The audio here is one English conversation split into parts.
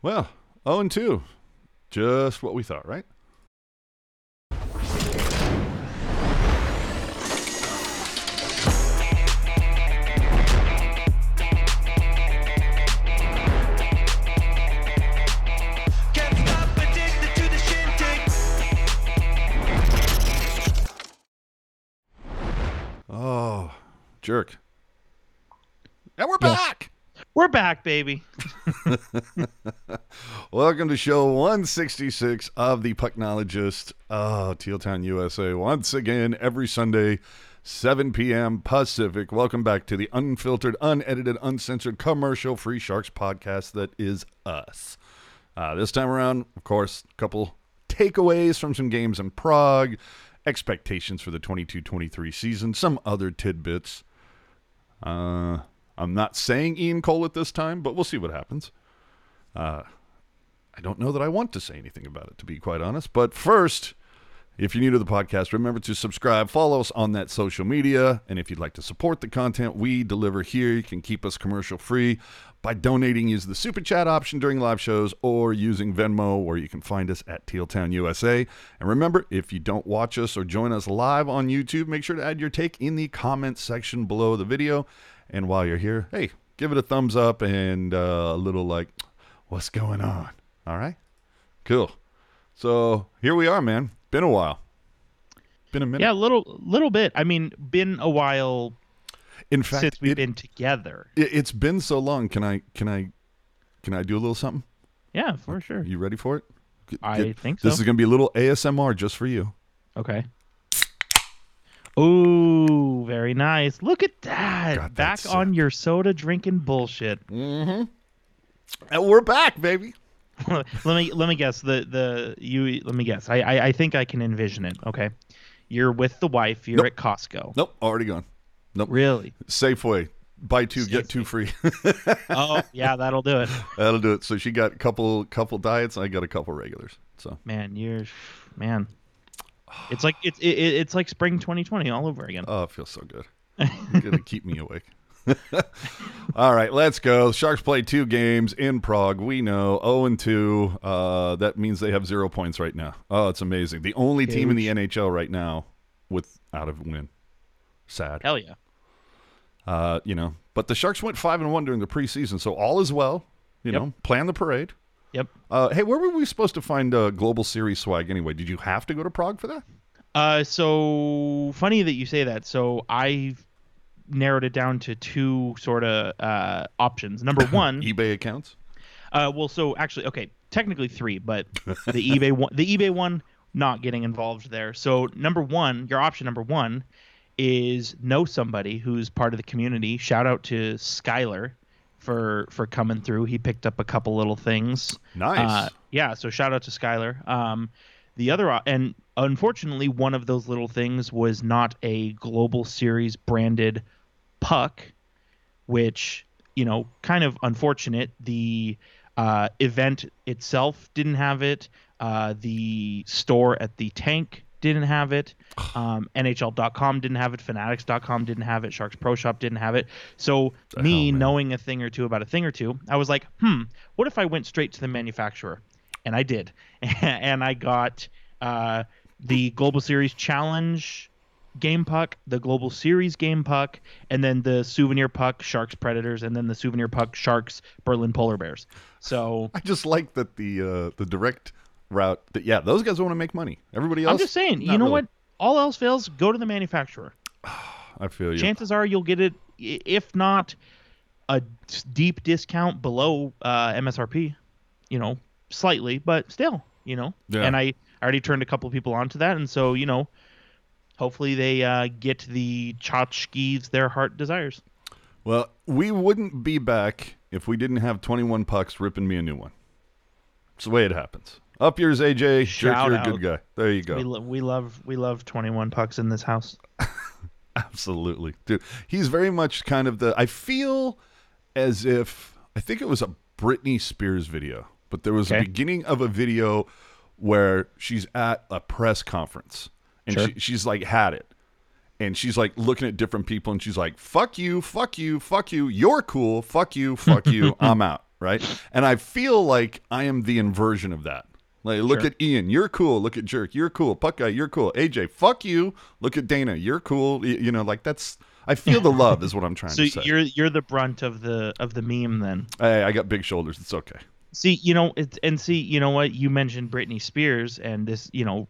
Well, 0-2. Just what we thought, right? Oh, jerk. And we're back. We're back, baby. Welcome to show 166 of The Pucknologist. Tealtown, USA. Once again, every Sunday, 7 p.m. Pacific. Welcome back to the unfiltered, unedited, uncensored, commercial-free Sharks podcast that is us. This time around, of course, a couple takeaways from some games in Prague, expectations for the 22-23 season, some other tidbits. I'm not saying Ian Cole at this time, but we'll see what happens. I don't know that I want to say anything about it, to be quite honest. But first, if you're new to the podcast, remember to subscribe, follow us on that social media. And if you'd like to support the content we deliver here, you can keep us commercial free by donating, use the super chat option during live shows or using Venmo, where you can find us at Tealtown USA. And remember, if you don't watch us or join us live on YouTube, make sure to add your take in the comments section below the video. And while you're here, hey, give it a thumbs up and a little like, what's going on? All right? Cool. So here we are, man. Been a while. Been a minute. Yeah, a little bit. I mean, been a while in fact, since we've been together. It's been so long. Can I do a little something? Yeah, for sure. You ready for it? I think so. This is going to be a little ASMR just for you. Okay. Oh, very nice. Look at that. God, back on your soda drinking bullshit. Mm-hmm. And we're back, baby. let me guess. Let me guess. I think I can envision it. Okay. You're with the wife, you're at Costco. Nope, already gone. Nope. Really? Safeway. Buy two, get two free. Oh, yeah, that'll do it. That'll do it. So she got a couple diets, I got a couple regulars. So man. It's like it's like spring 2020 all over again. Oh, it feels so good. It's gonna keep me awake. All right, let's go. Sharks played 2 games in Prague. We know 0-2. That means they have 0 points right now. Oh, it's amazing. The only team in the NHL right now without a win. Sad. Hell yeah. But the Sharks went 5-1 during the preseason, so all is well. You know, plan the parade. Yep. Hey, where were we supposed to find Global Series swag anyway? Did you have to go to Prague for that? So funny that you say that. So I've narrowed it down to 2 sort of options. Number 1, eBay accounts. Technically 3, but the eBay one, not getting involved there. So option number one is know somebody who's part of the community. Shout out to Skylar for coming through. He picked up a couple little things. Nice. So shout out to Skylar. The other, and unfortunately, one of those little things was not a Global Series branded puck, which, kind of unfortunate. The event itself didn't have it. The store at the Tank didn't have it. NHL.com didn't have it. Fanatics.com didn't have it. Sharks Pro Shop didn't have it. So knowing a thing or two about a thing or two, I was like, what if I went straight to the manufacturer? And I did. And I got the Global Series Challenge game puck, the Global Series game puck, and then the souvenir puck Sharks Predators, and then the souvenir puck Sharks Berlin Polar Bears. So I just like that the direct route. That, yeah, those guys want to make money. Everybody else. I'm just saying, what? All else fails, go to the manufacturer. I feel you. Chances are you'll get it, if not a deep discount below MSRP, slightly, but still, Yeah. And I already turned a couple of people onto that, and so, hopefully they get the tchotchkes their heart desires. Well, we wouldn't be back if we didn't have 21 Pucks ripping me a new one. It's the way it happens. Up yours, AJ. Shout out. You're a good guy. There you go. We love 21 Pucks in this house. Absolutely. Dude, he's very much kind of I feel as if, I think it was a Britney Spears video, but there was a beginning of a video where she's at a press conference and she's like had it. And she's like looking at different people and she's like, fuck you, fuck you, fuck you. You're cool. Fuck you, fuck you. I'm out. right? And I feel like I am the inversion of that. Like, look at Ian, you're cool. Look at Jerk, you're cool. Puck Guy, you're cool. AJ, fuck you. Look at Dana, you're cool. You know, like that's. I feel the love is what I'm trying to say. So you're the brunt of the meme then. Hey, I got big shoulders. It's okay. See, you know, you know what? You mentioned Britney Spears, and this, you know,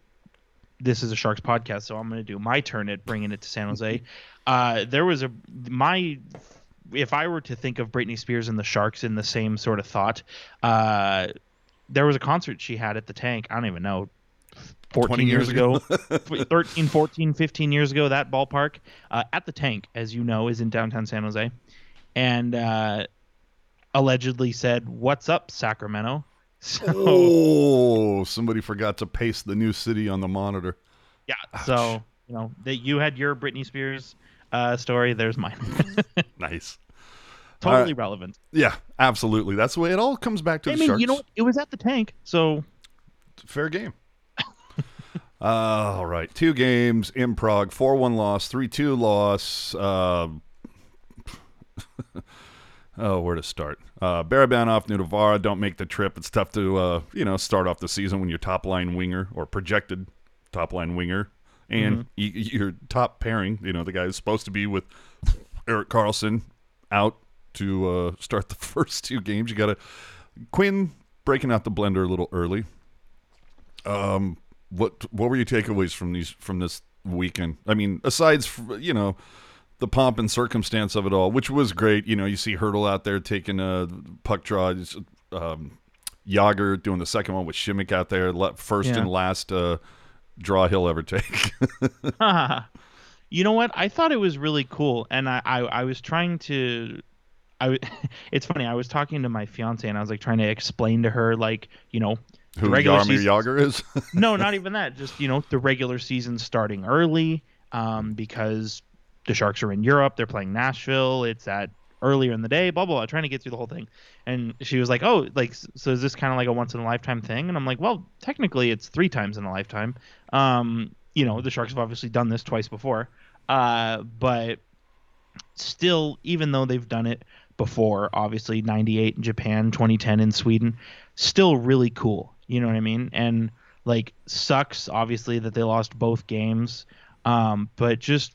this is a Sharks podcast, so I'm going to do my turn at bringing it to San Jose. There was if I were to think of Britney Spears and the Sharks in the same sort of thought, there was a concert she had at the Tank. I don't even know, 14 years ago 13, 14, 15 years ago, that ballpark at the Tank, as you know, is in downtown San Jose, and allegedly said, "What's up, Sacramento?" So, oh, somebody forgot to paste the new city on the monitor. Yeah. Ouch. So, you know, that you had your Britney Spears story. There's mine. Nice. Totally relevant. Yeah, absolutely. That's the way it all comes back to the Sharks. You know, it was at the Tank, so fair game. All right. 2 games in Prague, 4-1 loss, 3-2 loss. Oh, where to start? Barabanov, Nudavara don't make the trip. It's tough to, start off the season when your top-line winger or projected top-line winger and your top pairing, you know, the guy who's supposed to be with Erik Karlsson out to start the first 2 games. You got Quinn breaking out the blender a little early. What were your takeaways from this weekend? I mean, aside from, you know, the pomp and circumstance of it all, which was great. You know, you see Hurdle out there taking a puck draw, Yager doing the second one with Šimek out there, first and last draw he'll ever take. You know what? I thought it was really cool, and I was trying to. It's funny. I was talking to my fiance, and I was like trying to explain to her, like, you know, who Jaromir Jagr is. No, not even that. Just, you know, the regular season starting early, because the Sharks are in Europe. They're playing Nashville. It's at earlier in the day, blah, blah, blah, trying to get through the whole thing. And she was like, oh, like, so is this kind of like a once in a lifetime thing? And I'm like, well, technically it's 3 times in a lifetime. You know, the Sharks have obviously done this twice before. But still, even though they've done it before, obviously 98 in Japan, 2010 in Sweden, still really cool. You know what I mean? And like, sucks obviously that they lost both games. But just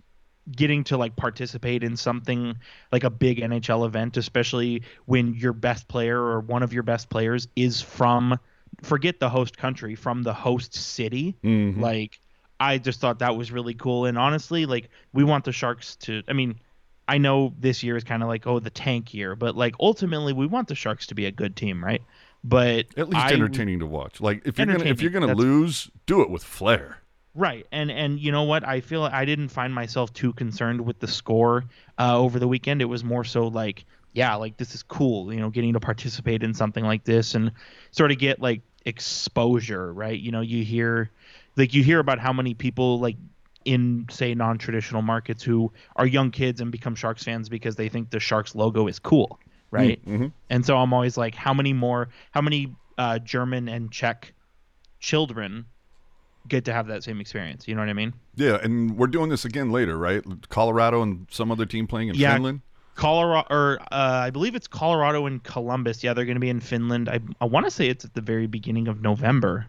getting to like participate in something like a big NHL event, especially when your best player or one of your best players is from, forget the host country, from the host city. Mm-hmm. Like, I just thought that was really cool. And honestly, like, we want the Sharks to, I mean, I know this year is kind of like, oh, the Tank year, but like ultimately we want the Sharks to be a good team, right? But at least entertaining to watch. Like, if you're going to lose, do it with flair. Right, and you know what? I feel I didn't find myself too concerned with the score over the weekend. It was more so like, yeah, like this is cool, you know, getting to participate in something like this and sort of get like exposure, right? You know, you hear about how many people like in, say, non-traditional markets who are young kids and become Sharks fans because they think the Sharks logo is cool, right? Mm-hmm. And so I'm always like, how many German and Czech children get to have that same experience, you know what I mean? Yeah, and we're doing this again later, right? Colorado and some other team playing in Finland? Colorado, or I believe it's Colorado and Columbus. Yeah, they're going to be in Finland. I want to say it's at the very beginning of November.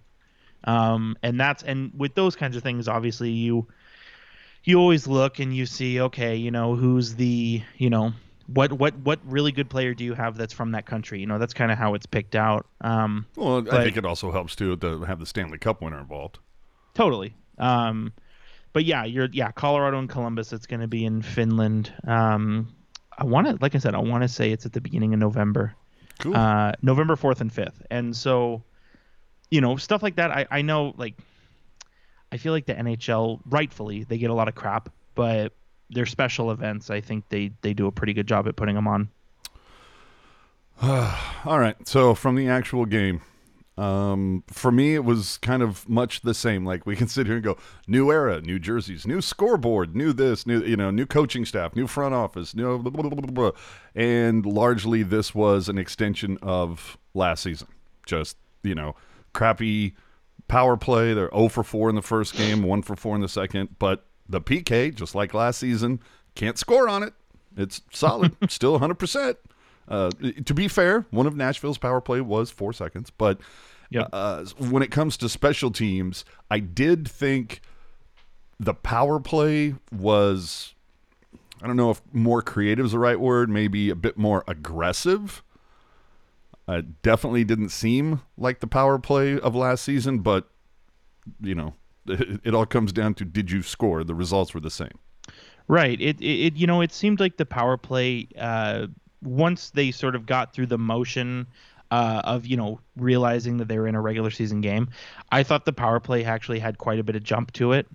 And with those kinds of things, obviously, you always look and you see, okay, you know, who's the, you know, what really good player do you have that's from that country? You know, that's kind of how it's picked out. I think it also helps, too, to have the Stanley Cup winner involved. Totally. But yeah, Colorado and Columbus, it's going to be in Finland. I want to say it's at the beginning of November. Cool. November 4th and 5th. And so, you know, stuff like that. I know, like, I feel like the NHL, rightfully, they get a lot of crap, but their special events, I think they do a pretty good job at putting them on. All right. So from the actual game. For me, it was kind of much the same. Like, we can sit here and go, new era, new jerseys, new scoreboard, new this, new, you know, new coaching staff, new front office, new blah, blah, blah, blah, blah. And largely this was an extension of last season. Just, you know, crappy power play. They're 0-4 in the first game, 1-4 in the second. But the PK, just like last season, can't score on it. It's solid, still 100%. To be fair, one of Nashville's power play was 4 seconds, but yep. When it comes to special teams, I did think the power play was, I don't know if more creative is the right word, maybe a bit more aggressive. It definitely didn't seem like the power play of last season, but, you know, it all comes down to did you score? The results were the same. Right. It you know, it seemed like the power play, once they sort of got through the motion of, you know, realizing that they were in a regular season game, I thought the power play actually had quite a bit of jump to it.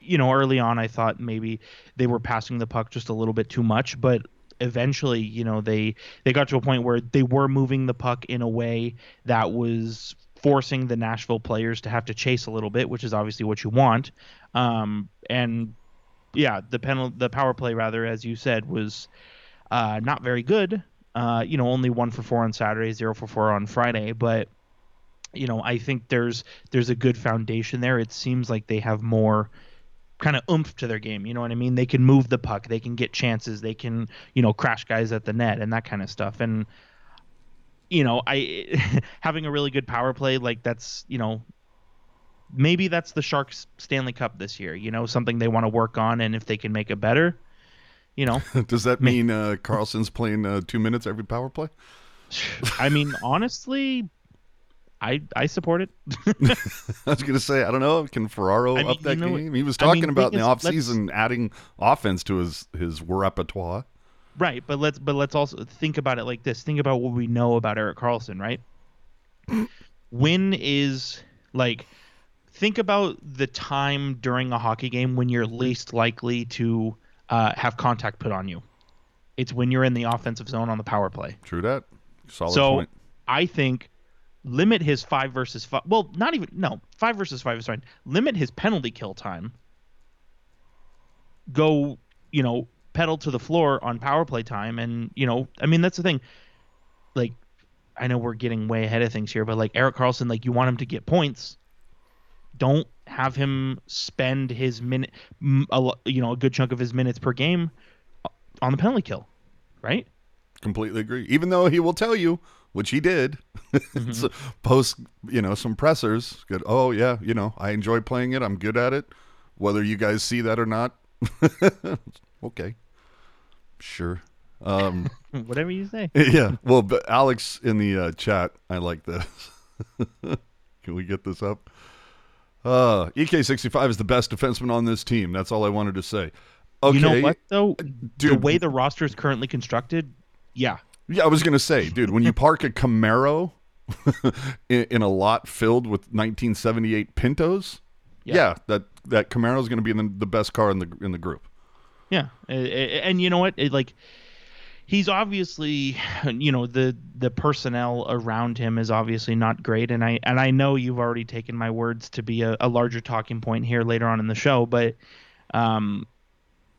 You know, early on, I thought maybe they were passing the puck just a little bit too much, but eventually, you know, they got to a point where they were moving the puck in a way that was forcing the Nashville players to have to chase a little bit, which is obviously what you want. And yeah, the power play, rather, as you said, was not very good. You know, only 1 for 4 on Saturday, 0 for 4 on Friday. But, you know, I think there's a good foundation there. It seems like they have more kind of oomph to their game. You know what I mean? They can move the puck. They can get chances. They can, you know, crash guys at the net and that kind of stuff. And, you know, I having a really good power play, like that's, you know, maybe that's the Sharks Stanley Cup this year, you know, something they want to work on. And if they can make it better, you know. Does that mean Karlsson's playing 2 minutes every power play? I mean, honestly, I support it. I was going to say, I don't know. Can Ferraro up that game? He was talking about in the offseason adding offense to his repertoire. Right, but let's also think about it like this. Think about what we know about Erik Karlsson, right? When is, like, think about the time during a hockey game when you're least likely to have contact put on you. It's when you're in the offensive zone on the power play. True that. Solid point. So I think limit his 5 versus 5. Well, not even, no, 5 versus 5 is fine. Limit his penalty kill time. Go, you know, pedal to the floor on power play time. And, you know, I mean, that's the thing. Like, I know we're getting way ahead of things here, but like Erik Karlsson, like you want him to get points. Don't have him spend his minute, you know, a good chunk of his minutes per game on the penalty kill, right? Completely agree. Even though he will tell you, which he did, mm-hmm. So post, you know, some pressers. Good. Oh yeah, you know, I enjoy playing it. I'm good at it. Whether you guys see that or not, okay, sure. Whatever you say. Yeah. Well, but Alex in the chat, I like this. Can we get this up? EK65 is the best defenseman on this team. That's all I wanted to say. Okay. You know what though? Dude, the way the roster is currently constructed, yeah. Yeah, I was going to say, dude, when you park a Camaro in a lot filled with 1978 Pintos, yeah that Camaro is going to be the best car in the group. Yeah. And you know what? He's obviously, you know, the personnel around him is obviously not great. And I know you've already taken my words to be a larger talking point here later on in the show, but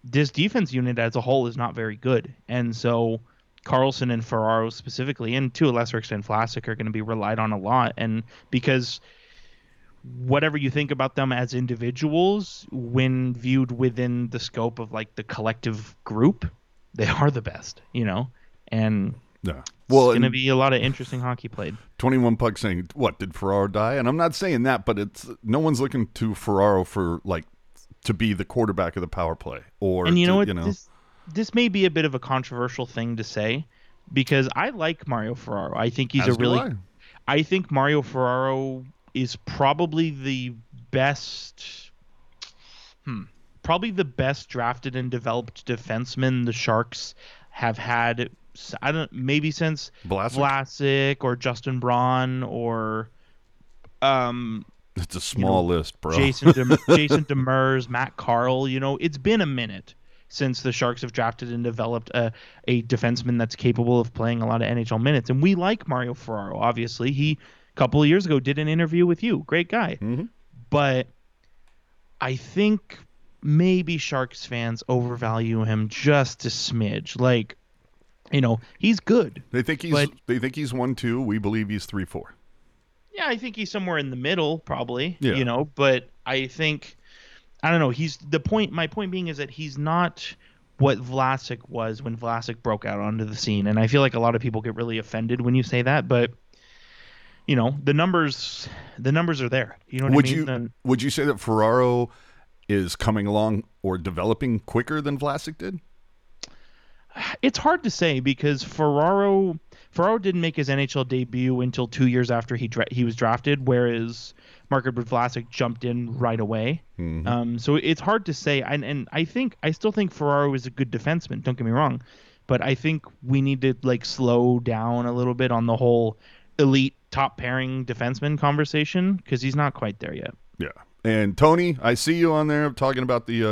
this defense unit as a whole is not very good. And so Karlsson and Ferraro specifically, and to a lesser extent Vlasic, are going to be relied on a lot. And because whatever you think about them as individuals, when viewed within the scope of like the collective group, they are the best, you know, and yeah. Well, it's going to be a lot of interesting hockey played. 21 Puck saying, what, did Ferraro die? And I'm not saying that, but it's no one's looking to Ferraro for like to be the quarterback of the power play or, and you know, this may be a bit of a controversial thing to say because I like Mario Ferraro. I think he's I think Mario Ferraro is probably the best. Probably the best drafted and developed defenseman the Sharks have had. I don't, maybe since Vlasic or Justin Braun or it's a small list, bro. Jason Demers, Matt Carl. You know, it's been a minute since the Sharks have drafted and developed a defenseman that's capable of playing a lot of NHL minutes. And we like Mario Ferraro. Obviously, he a couple of years ago did an interview with you. Great guy, mm-hmm. But I think maybe Sharks fans overvalue him just a smidge. Like, you know, he's good. They think he's 1-2. We believe he's 3-4. Yeah, I think he's somewhere in the middle, probably. Yeah. You know, but I think, I don't know. My point being is that he's not what Vlasic was when Vlasic broke out onto the scene. And I feel like a lot of people get really offended when you say that, but you know, the numbers are there. You know what would I mean? Would you say that Ferraro is coming along or developing quicker than Vlasic did? It's hard to say because Ferraro didn't make his NHL debut until 2 years after he was drafted, whereas Marc-Edouard Vlasic jumped in right away. Mm-hmm. So it's hard to say. And I still think Ferraro is a good defenseman. Don't get me wrong, but I think we need to like slow down a little bit on the whole elite top pairing defenseman conversation because he's not quite there yet. Yeah. And Tony, I see you on there talking about the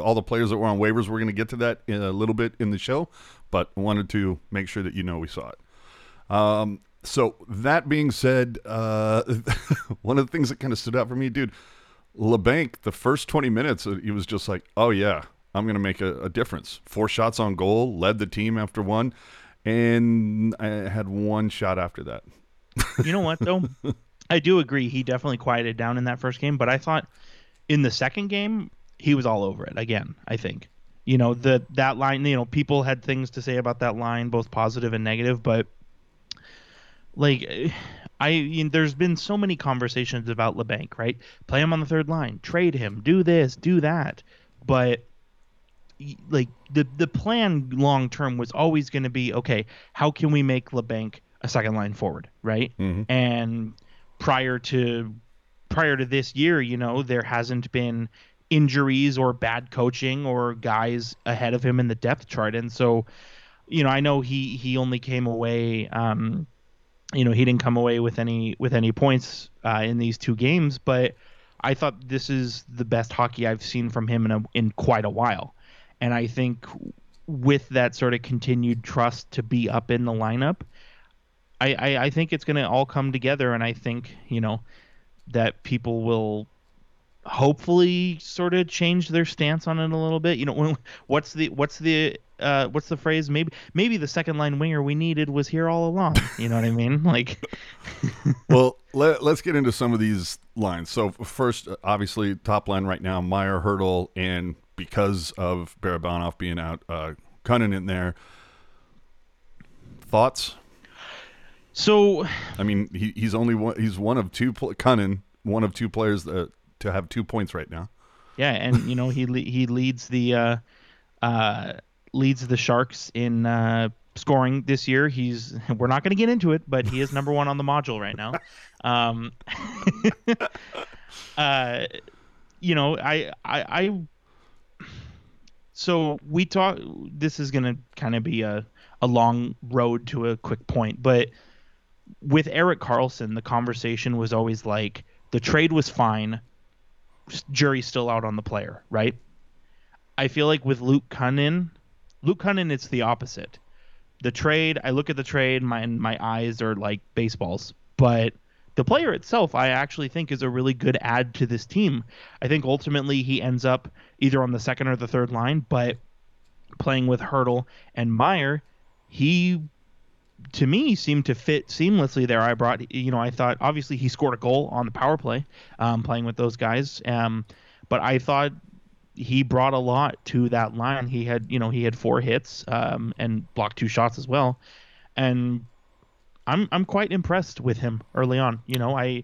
all the players that were on waivers. We're going to get to that in a little bit in the show, but wanted to make sure that you know we saw it. So that being said, one of the things that kind of stood out for me, dude, LeBlanc, the first 20 minutes, he was just like, oh, yeah, I'm going to make a difference. 4 shots on goal, led the team after one, and I had 1 shot after that. You know what, though? I do agree he definitely quieted down in that first game, but I thought in the second game he was all over it again, I think. You know, that line, you know, people had things to say about that line, both positive and negative, but like there's been so many conversations about LeBlanc, right? Play him on the third line, trade him, do this, do that. But like the plan long term was always going to be, okay, how can we make LeBlanc a second line forward, right? Mm-hmm. And prior to this year, you know, there hasn't been injuries or bad coaching or guys ahead of him in the depth chart. And so, you know, I know he only came away, you know, he didn't come away with any points in these 2 games, but I thought this is the best hockey I've seen from him in quite a while. And I think with that sort of continued trust to be up in the lineup, I think it's going to all come together, and I think, you know, that people will hopefully sort of change their stance on it a little bit. You know, what's the phrase? Maybe the second line winger we needed was here all along. You know what I mean? Like, well, let's get into some of these lines. So first, obviously, top line right now: Meier, Hurdle, and because of Barabanov being out, Cunningham in there. Thoughts? So, I mean, he's one of two players to have 2 points right now. Yeah, and you know he leads the Sharks in scoring this year. We're not going to get into it, but he is number 1 on the module right now. You know, so we talk. This is going to kind of be a long road to a quick point, but with Erik Karlsson, the conversation was always like, the trade was fine, jury's still out on the player, right? I feel like with Luke Cunningham, it's the opposite. The trade, I look at the trade, my eyes are like baseballs. But the player itself, I actually think, is a really good add to this team. I think ultimately he ends up either on the second or the third line, but playing with Hurdle and Meier, he, to me, seemed to fit seamlessly there. I thought obviously he scored a goal on the power play, playing with those guys. But I thought he brought a lot to that line. He had 4 hits, and blocked 2 shots as well. And I'm quite impressed with him early on. You know, I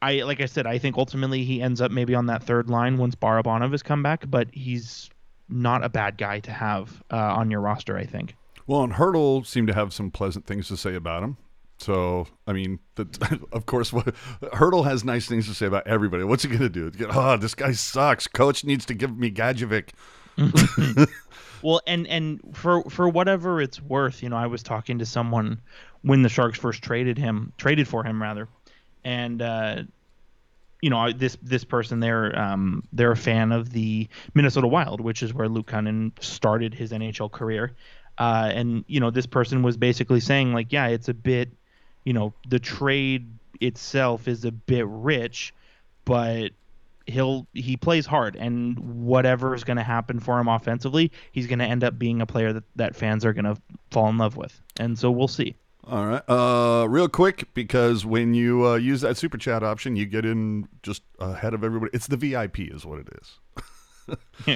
like I said, I think ultimately he ends up maybe on that third line once Barabanov has come back, but he's not a bad guy to have on your roster, I think. Well, and Hurdle seemed to have some pleasant things to say about him. So, I mean, of course, Hurdle has nice things to say about everybody. What's he going to do? This guy sucks. Coach needs to give me Gadjevich. Well, and for whatever it's worth, you know, I was talking to someone when the Sharks first traded for him, and you know, this person there, they're a fan of the Minnesota Wild, which is where Luke Cunningham started his NHL career. And, you know, this person was basically saying, like, yeah, it's a bit, you know, the trade itself is a bit rich, but he plays hard, and whatever is going to happen for him offensively, he's going to end up being a player that fans are going to fall in love with. And so we'll see. All right. Real quick, because when you use that super chat option, you get in just ahead of everybody. It's the VIP is what it is.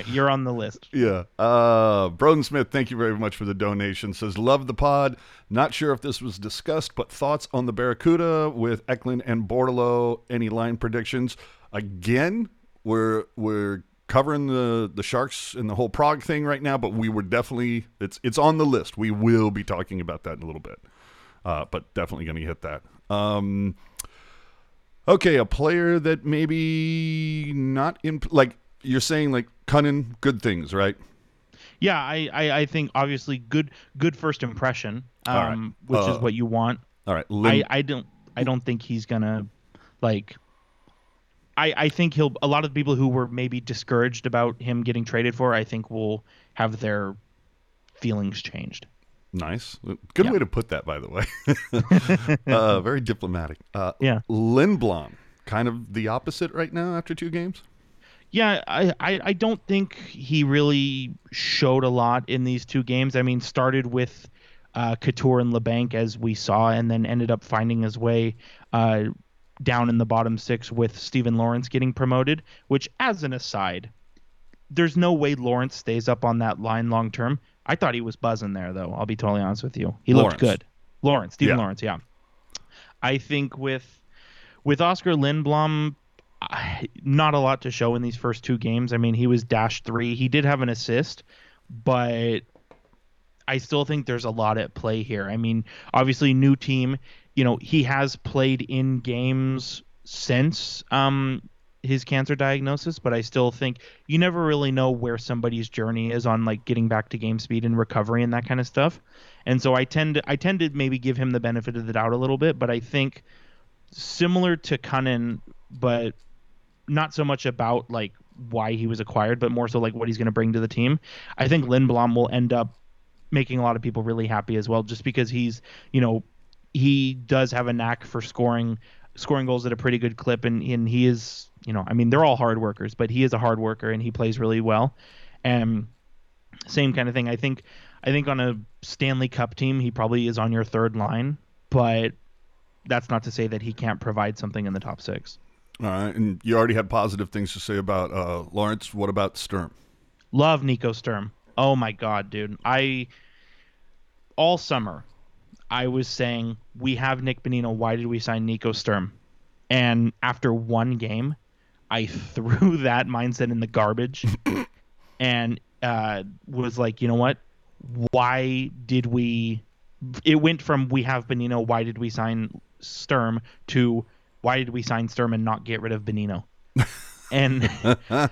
You're on the list. Yeah. Broden Smith, thank you very much for the donation. Says, love the pod. Not sure if this was discussed, but thoughts on the Barracuda with Eklund and Bortolo. Any line predictions? Again, we're covering the Sharks and the whole Prague thing right now, but we were definitely, it's on the list. We will be talking about that in a little bit, but definitely going to hit that. Okay, a player that maybe not in, like you're saying, like Cunningham, good things, right? Yeah, I think obviously good first impression, which is what you want. All right, I don't think he's gonna like. I think he'll. A lot of people who were maybe discouraged about him getting traded for, I think will have their feelings changed. Nice. Good way to put that, by the way. Very diplomatic. Yeah. Lindblom, kind of the opposite right now after two games? Yeah, I don't think he really showed a lot in these two games. I mean, started with Couture and LeBlanc, as we saw, and then ended up finding his way down in the bottom six with Steven Lorentz getting promoted, which, as an aside, there's no way Lorentz stays up on that line long term. I thought he was buzzing there, though. I'll be totally honest with you. He looked good. Steven Lorentz, yeah. I think with Oscar Lindblom, not a lot to show in these first two games. I mean, he was -3. He did have an assist, but I still think there's a lot at play here. I mean, obviously, new team. You know, he has played in games since his cancer diagnosis, but I still think you never really know where somebody's journey is on, like, getting back to game speed and recovery and that kind of stuff. And so I tend to maybe give him the benefit of the doubt a little bit, but I think similar to Cunningham, but not so much about like why he was acquired, but more so like what he's going to bring to the team. I think Lindblom will end up making a lot of people really happy as well, just because he's, you know, he does have a knack for scoring goals at a pretty good clip, and he is, you know, I mean, they're all hard workers, but he is a hard worker and he plays really well. And same kind of thing. I think on a Stanley Cup team, he probably is on your third line, but that's not to say that he can't provide something in the top six. All right. And you already had positive things to say about Lorentz. What about Sturm? Love Nico Sturm. Oh my God, dude. All summer I was saying, we have Nick Bonino. Why did we sign Nico Sturm? And after one game, I threw that mindset in the garbage and was like, you know what? Why did we... It went from we have Bonino, why did we sign Sturm, to why did we sign Sturm and not get rid of Bonino? And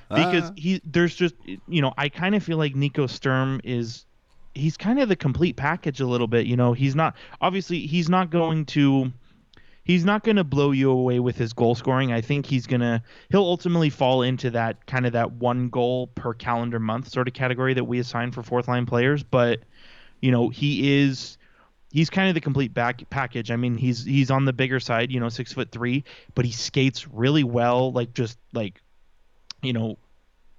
because there's just... You know, I kind of feel like Nico Sturm is... He's kind of the complete package a little bit. You know, he's not... Obviously, he's not going to... He's not going to blow you away with his goal scoring. I think he'll ultimately fall into that kind of that one goal per calendar month sort of category that we assign for fourth line players. But, you know, he's kind of the complete package. I mean, he's on the bigger side, you know, 6'3", but he skates really well, like just like, you know,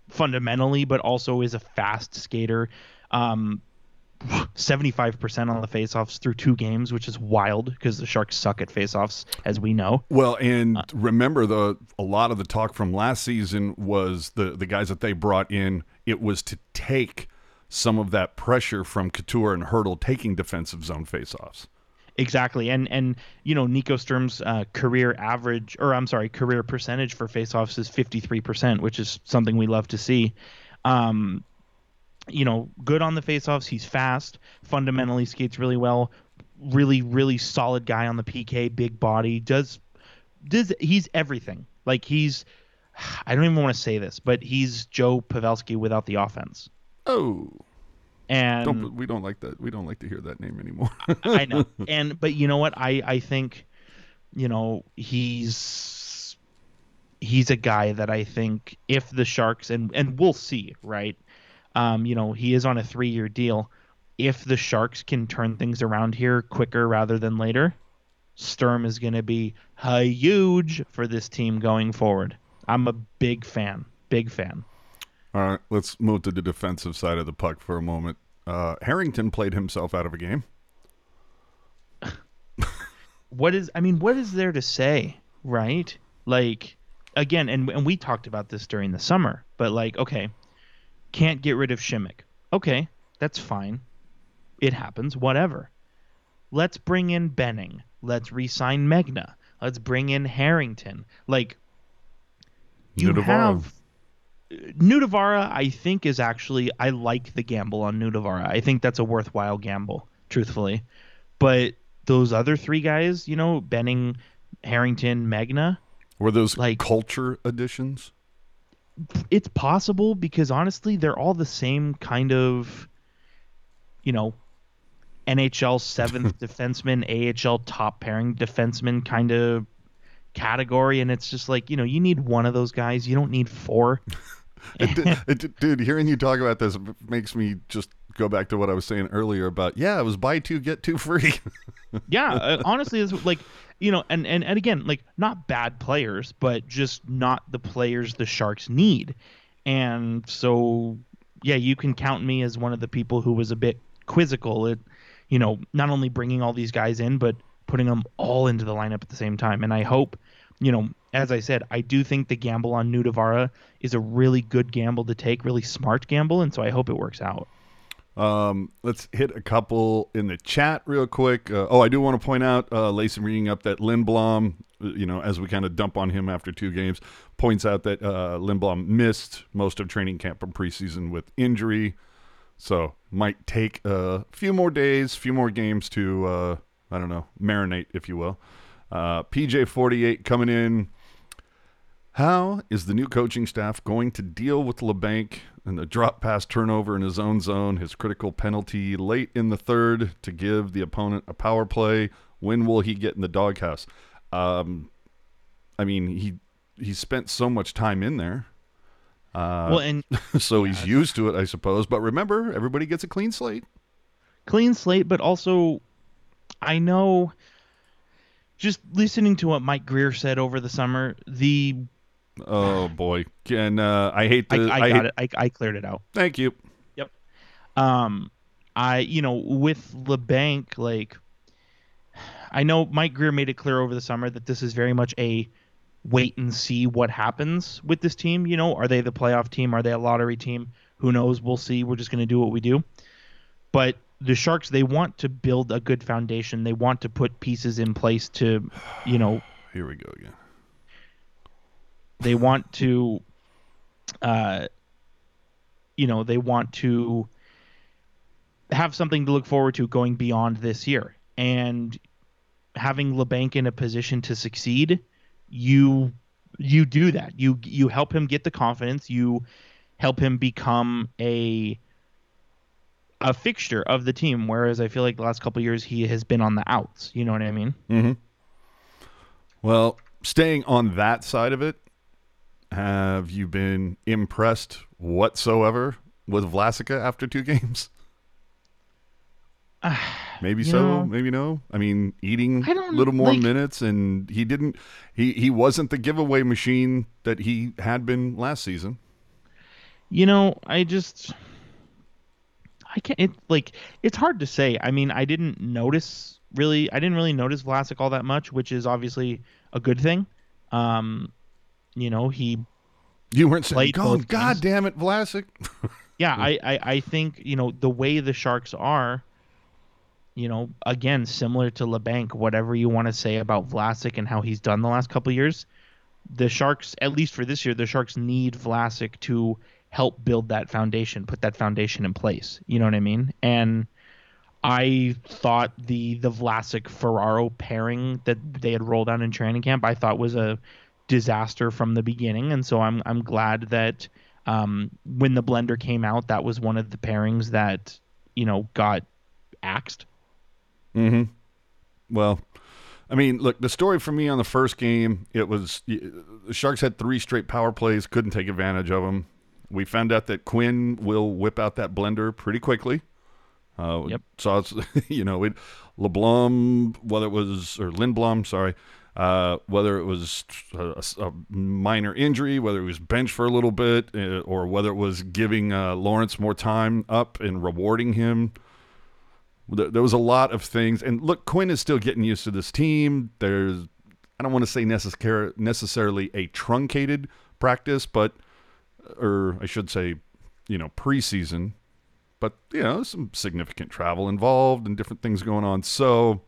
fundamentally, but also is a fast skater. 75% on the faceoffs through two games, which is wild because the Sharks suck at faceoffs, as we know. Well, and remember a lot of the talk from last season was the guys that they brought in. It was to take some of that pressure from Couture and Hurdle taking defensive zone faceoffs. Exactly, and you know, Nico Sturm's career percentage for faceoffs is 53%, which is something we love to see. You know, good on the faceoffs. He's fast, fundamentally skates really well, really, really solid guy on the PK, big body, does he's everything. Like I don't even want to say this, but he's Joe Pavelski without the offense. Oh. And we don't like that. We don't like to hear that name anymore. I know. But you know what? I think, you know, he's a guy that I think if the Sharks and we'll see, right? You know, he is on a 3-year deal. If the Sharks can turn things around here quicker rather than later, Sturm is going to be huge for this team going forward. I'm a big fan. Big fan. All right, let's move to the defensive side of the puck for a moment. Harrington played himself out of a game. What is there to say, right? Like, again, and we talked about this during the summer, but like, okay, Can't get rid of Šimek. Okay, that's fine. It happens, whatever. Let's bring in Benning. Let's re-sign Megna. Let's bring in Harrington. Like, you have... Nudavara, I think, is actually... I like the gamble on Nudavara. I think that's a worthwhile gamble, truthfully. But those other three guys, you know, Benning, Harrington, Megna... Were those like culture additions? It's possible, because honestly, they're all the same kind of, you know, NHL seventh defenseman, AHL top pairing defenseman kind of category. And it's just like, you know, you need one of those guys. You don't need four. Dude, hearing you talk about this makes me just go back to what I was saying earlier about, yeah, it was buy two, get two free. Yeah, honestly, it's like, you know, and again, like, not bad players, but just not the players the Sharks need. And so, yeah, you can count me as one of the people who was a bit quizzical at, you know, not only bringing all these guys in, but putting them all into the lineup at the same time. And I hope, you know, as I said, I do think the gamble on Nudavara is a really good gamble to take, really smart gamble, and so I hope it works out. Let's hit a couple in the chat real quick. I do want to point out, Layson bringing up that Lindblom, you know, as we kind of dump on him after two games, points out that Lindblom missed most of training camp and preseason with injury, so might take a few more days, few more games to, I don't know, marinate, if you will. PJ48 coming in. How is the new coaching staff going to deal with LeBlanc and the drop pass turnover in his own zone, his critical penalty late in the third to give the opponent a power play? When will he get in the doghouse? I mean, he spent so much time in there. So he's used to it, I suppose. But remember, everybody gets a clean slate. Clean slate, but also I know... Just listening to what Mike Greer said over the summer, oh boy, and I hate the. I cleared it out. Thank you. Yep. With LeBlanc, like, I know Mike Greer made it clear over the summer that this is very much a wait and see what happens with this team. You know, are they the playoff team? Are they a lottery team? Who knows? We'll see. We're just going to do what we do. But the Sharks, they want to build a good foundation. They want to put pieces in place to, you know... Here we go again. They want to, they want to have something to look forward to going beyond this year. And having LeBlanc in a position to succeed, you do that. You help him get the confidence. You help him become a fixture of the team, whereas I feel like the last couple of years he has been on the outs. You know what I mean? Mm-hmm. Well, staying on that side of it, have you been impressed whatsoever with Vlasic after two games? Maybe so, maybe no. I mean, eating a little more minutes, and he wasn't the giveaway machine that he had been last season. You know, it's hard to say. I mean, I didn't really notice Vlasic all that much, which is obviously a good thing. You weren't saying, God damn it, Vlasic. Yeah, I think, you know, the way the Sharks are, you know, again, similar to LeBlanc, whatever you want to say about Vlasic and how he's done the last couple of years, the Sharks, at least for this year, the Sharks need Vlasic to help build that foundation, put that foundation in place. You know what I mean? And I thought the Vlasic-Ferraro pairing that they had rolled out in training camp, I thought was a disaster from the beginning. And so I'm glad that when the blender came out, that was one of the pairings that, you know, got axed. Mm-hmm. Well, I mean, look, the story for me on the first game, it was the Sharks had three straight power plays, couldn't take advantage of them. We found out that Quinn will whip out that blender pretty quickly. Yep. Saw, you know, Lindblom, sorry, whether it was a minor injury, whether it was benched for a little bit, or whether it was giving Lorentz more time up and rewarding him. There was a lot of things. And look, Quinn is still getting used to this team. There's, I don't want to say necessarily a truncated practice, but... or I should say preseason, but some significant travel involved and different things going on. So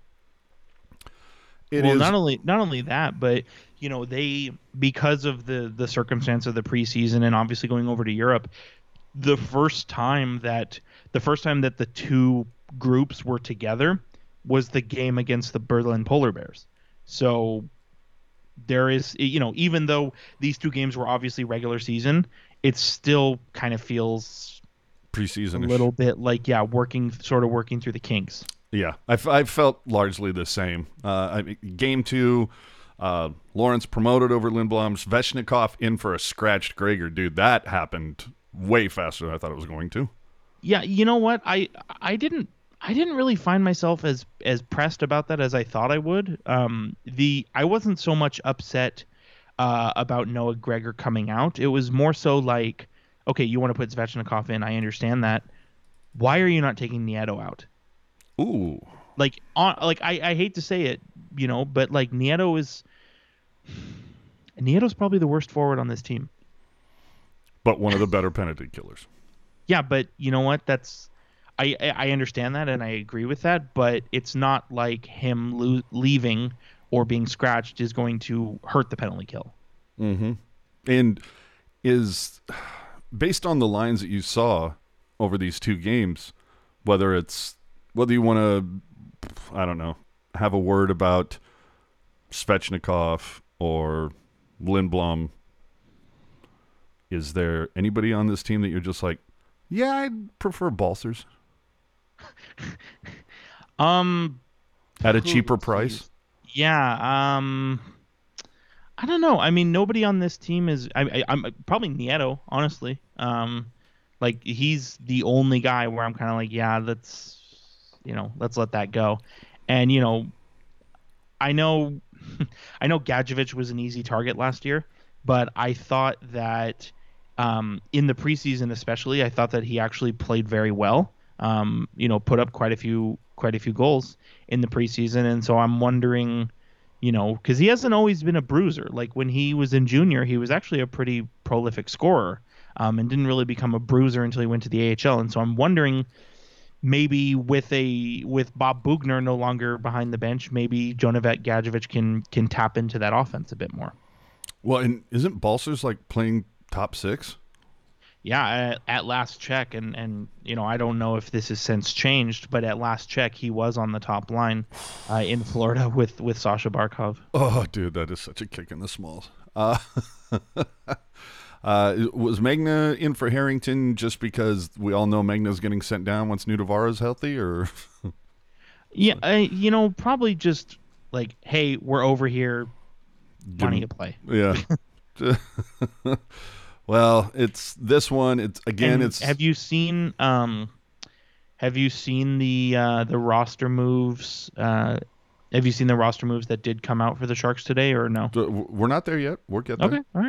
it is not only that, but they, because of the circumstance of the preseason and obviously going over to Europe, the first time that the two groups were together was the game against the Berlin Polar Bears. So there is, even though these two games were obviously regular season, it still kind of feels preseason a little bit like, working through the kinks. Yeah, I felt largely the same. Game two, Lorentz promoted over Lindblom, Sveshnikov in for a scratched Gregor. Dude, that happened way faster than I thought it was going to. Yeah, you know what? I didn't really find myself as pressed about that as I thought I would. I wasn't so much upset about Noah Gregor coming out. It was more so like, okay, you want to put Svechnikov in. I understand that. Why are you not taking Nieto out? Ooh. I hate to say it, but like Nieto's probably the worst forward on this team. But one of the better penalty killers. Yeah, but you know what? I understand that and I agree with that, but it's not like him leaving or being scratched is going to hurt the penalty kill. Mm-hmm. And is based on the lines that you saw over these two games, whether you want to, have a word about Svechnikov or Lindblom, is there anybody on this team that you're just like, yeah, I'd prefer Balcers? At a cheaper price? Yeah. I don't know. Nobody on this team is. I'm probably Nieto, honestly. He's the only guy where I'm kind of like, yeah, let's let that go. And I know Gadjevich was an easy target last year, but I thought that in the preseason, especially, I thought that he actually played very well. Put up quite a few goals in the preseason, and so I'm wondering, because he hasn't always been a bruiser. Like when he was in junior, he was actually a pretty prolific scorer, and didn't really become a bruiser until he went to the AHL. And so I'm wondering, maybe with Bob Bugner no longer behind the bench, maybe Jonavet Gadjevich can tap into that offense a bit more. Well, and isn't Balcers playing top six? Yeah, at last check, and I don't know if this has since changed, but at last check, he was on the top line in Florida with Sasha Barkov. Oh, dude, that is such a kick in the smalls. Was Magna in for Harrington just because we all know Magna's getting sent down once Nudavara is healthy? Or yeah, probably just like, hey, we're over here, money to play. Yeah. Well, it's this one. It's again. And it's. Have you seen the roster moves? Have you seen the roster moves that did come out for the Sharks today, or no? We're not there yet. We're getting there. Okay. All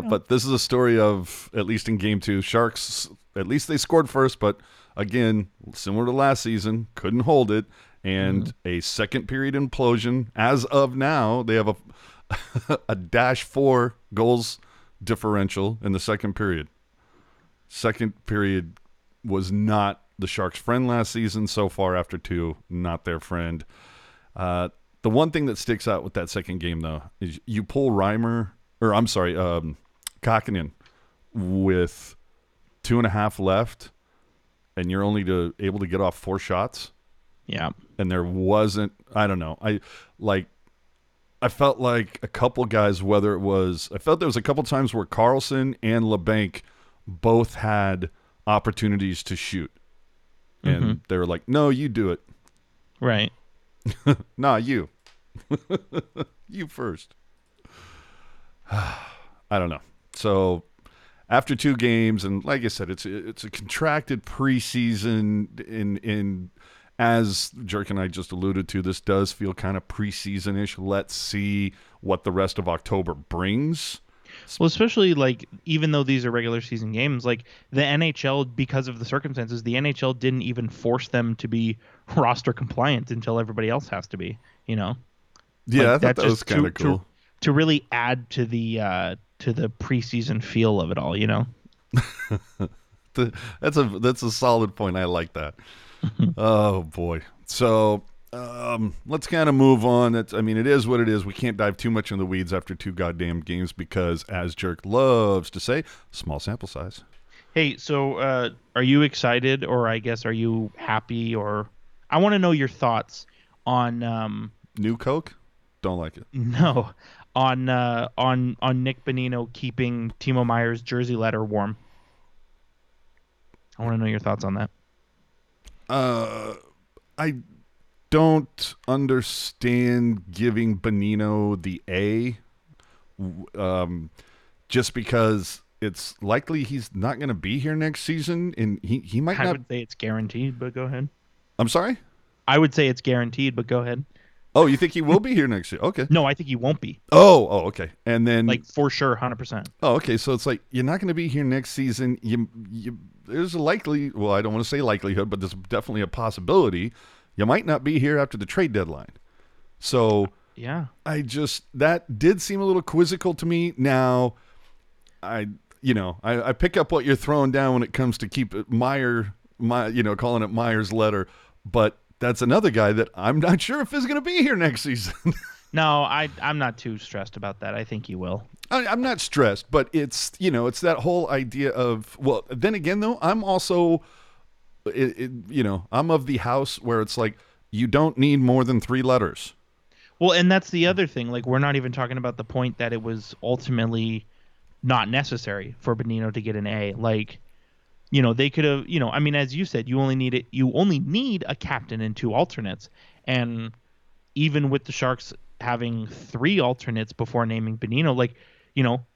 right. But this is a story of, at least in Game 2, Sharks. At least they scored first, but again, similar to last season, couldn't hold it, and a second period implosion. As of now, they have a -4 goals differential in the second period. Second period was not the Sharks' friend last season. So far after two, not their friend. The one thing that sticks out with that second game, though, is you pull Kakkonen with 2.5 left, and you're only able to get off 4 shots. Yeah. And there wasn't, I felt like a couple guys, I felt there was a couple times where Karlsson and LeBlanc both had opportunities to shoot. And they were like, no, you do it. Right. Nah, you. You first. I don't know. So after two games, and like I said, it's a contracted preseason in as Jerk and I just alluded to, this does feel kind of preseason-ish. Let's see what the rest of October brings. Well, especially even though these are regular season games, the NHL, because of the circumstances, the NHL didn't even force them to be roster compliant until everybody else has to be. Yeah, I thought that was kind of cool to really add to the preseason feel of it all. That's a solid point. I like that. Oh boy. So let's kind of move on. It is what it is. We can't dive too much in the weeds after two goddamn games because, as Jerk loves to say, small sample size. Hey, so are you excited, or I guess are you happy, or I want to know your thoughts on New Coke? Don't like it. No, on Nick Bonino keeping Timo Meier's jersey letter warm. I want to know your thoughts on that. I don't understand giving Bonino the A, just because it's likely he's not going to be here next season, and he might not. I would say it's guaranteed, but go ahead. I'm sorry? I would say it's guaranteed, but go ahead. Oh, you think he will be here next year? Okay. No, I think he won't be. Oh, okay. And then for sure, 100%. Oh, okay. So it's you're not going to be here next season. There's a likely, well, I don't want to say likelihood, but there's definitely a possibility you might not be here after the trade deadline. So yeah, that did seem a little quizzical to me. Now, I pick up what you're throwing down when it comes to keep Meier, calling it Meier's letter, but that's another guy that I'm not sure if is going to be here next season. No, I'm not too stressed about that. I think he will. I'm not stressed, but it's, it's that whole idea of, well, then again, though, I'm also, I'm of the house where it's you don't need more than three letters. Well, and that's the other thing. We're not even talking about the point that it was ultimately not necessary for Bonino to get an A. They could have, as you said, you only need a captain and two alternates. And even with the Sharks having three alternates before naming Bonino,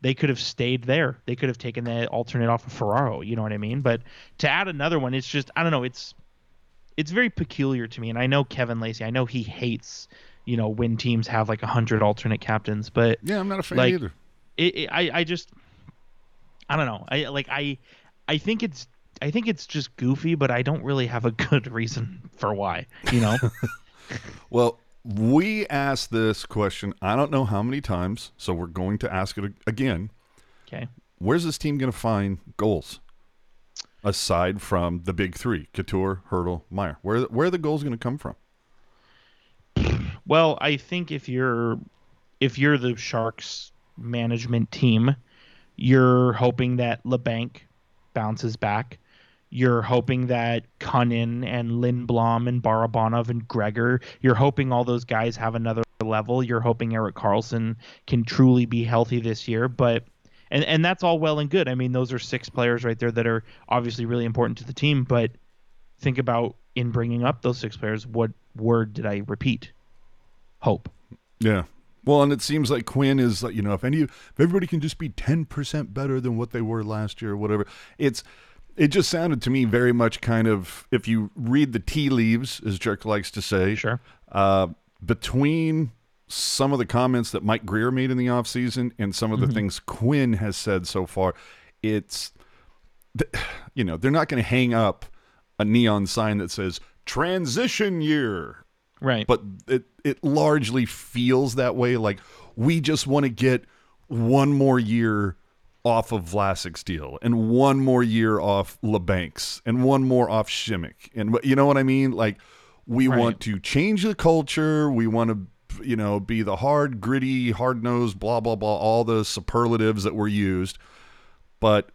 they could have stayed there. They could have taken that alternate off of Ferraro. You know what I mean? But to add another one, it's just, I don't know. It's very peculiar to me. And I know Kevin Lacey, I know he hates, when teams have 100 alternate captains, but yeah, I'm not a fan either. I don't know. I think it's just goofy, but I don't really have a good reason for why, Well, we asked this question I don't know how many times, so we're going to ask it again. Okay. Where's this team going to find goals aside from the big three, Couture, Hurdle, Meier? Where are the goals going to come from? Well, I think if you're the Sharks management team, you're hoping that LeBlanc bounces back. You're hoping that Cunningham and Lindblom and Barabanov and Gregor, you're hoping all those guys have another level. You're hoping Erik Karlsson can truly be healthy this year. But and that's all well and good. I mean, those are six players right there that are obviously really important to the team. But think about, in bringing up those six players, what word did I repeat? Hope. Yeah. Well, and it seems like Quinn is if everybody can just be 10% better than what they were last year or whatever. It just sounded to me very much kind of, if you read the tea leaves, as Jerk likes to say, sure. Between some of the comments that Mike Greer made in the offseason and some of the things Quinn has said so far, it's they're not going to hang up a neon sign that says transition year. Right. But it largely feels that way. We just want to get one more year off of Vlasic's deal and one more year off LeBanc's and one more off Šimek. And you know what I mean? We right. want to change the culture. We want to, be the hard, gritty, hard-nosed, blah, blah, blah, all the superlatives that were used. But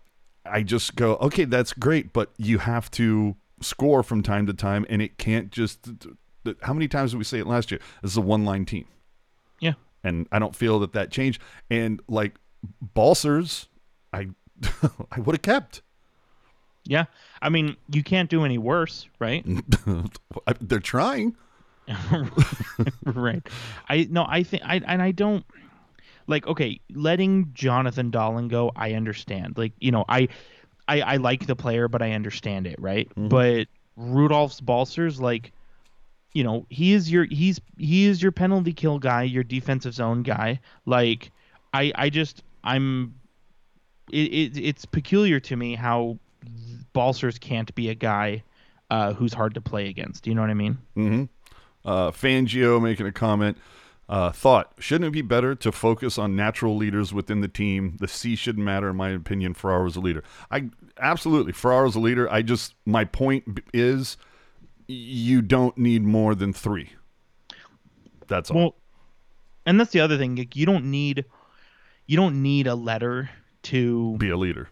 I just go, okay, that's great, but you have to score from time to time, and it can't just... How many times did we say it last year? This is a one-line team. Yeah. And I don't feel that changed. And Balcers, I would have kept. Yeah. I mean, you can't do any worse, right? They're trying. Right. I think letting Jonathan Dahlin go, I understand. I like the player, but I understand it, right? Mm-hmm. But Rudolfs Balcers, he is your penalty kill guy, your defensive zone guy. It's peculiar to me how Balcers can't be a guy who's hard to play against. You know what I mean? Mm-hmm. Fangio making a comment. thought, shouldn't it be better to focus on natural leaders within the team? The C shouldn't matter, in my opinion. Ferraro's a leader. Absolutely, Ferraro's a leader. My point is, you don't need more than three. That's all. Well, and that's the other thing. Like, you don't need a letter to be a leader.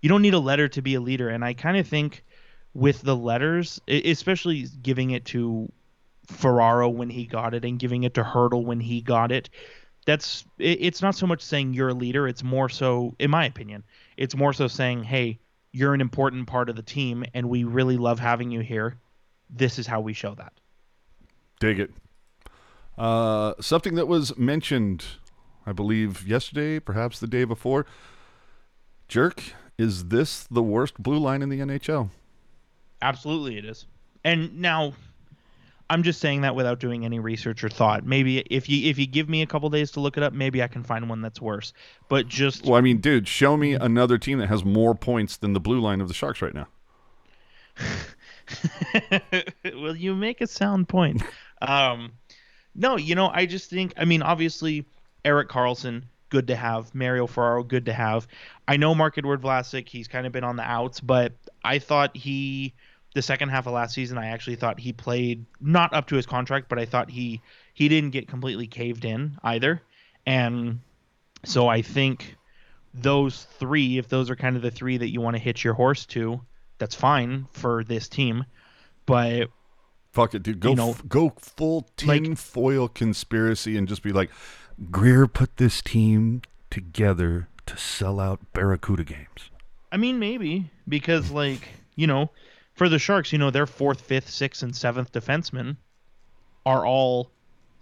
You don't need a letter to be a leader. And I kind of think with the letters, especially giving it to Ferraro when he got it and giving it to Hurdle when he got it, it's not so much saying you're a leader. It's more so, in my opinion, it's more so saying, hey, you're an important part of the team and we really love having you here. This is how we show that. Dig it. Something that was mentioned, I believe, yesterday, perhaps the day before. Jerk, is this the worst blue line in the NHL? Absolutely it is. And now I'm just saying that without doing any research or thought. Maybe if you give me a couple days to look it up, maybe I can find one that's worse. But just... Well, I mean, dude, show me another team that has more points than the blue line of the Sharks right now. Well, you make a sound point. No, I just think... I mean, obviously, Erik Karlsson, good to have. Mario Ferraro, good to have. I know Marc-Edouard Vlasic, he's kind of been on the outs, but I thought he... The second half of last season, I actually thought he played not up to his contract, but I thought he didn't get completely caved in either. And so I think those three, if those are kind of the three that you want to hitch your horse to, that's fine for this team. But fuck it, dude. Go full tinfoil conspiracy and just be like, Greer put this team together to sell out Barracuda games. I mean, maybe because for the Sharks, their 4th, 5th, 6th, and 7th defensemen are all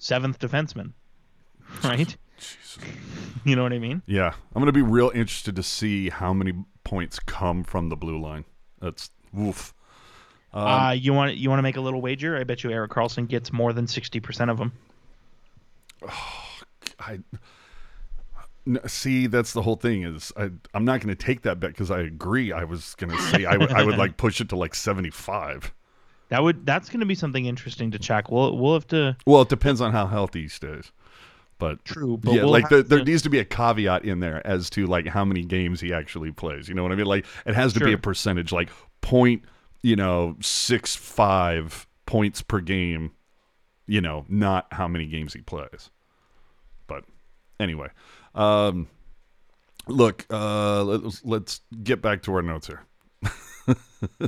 7th defensemen, right? Jesus. You know what I mean? Yeah. I'm going to be real interested to see how many points come from the blue line. That's woof. You want to make a little wager? I bet you Erik Karlsson gets more than 60% of them. See, that's the whole thing is I'm not going to take that bet because I agree. I was going to say I would like push it to like 75. That's going to be something interesting to check. We'll have to. Well, it depends on how healthy he stays. But true. But yeah, there needs to be a caveat in there as to like how many games he actually plays. You know what I mean? Like it has to be a percentage, like 0.65 points per game. Not how many games he plays. But anyway. Look, let's get back to our notes here.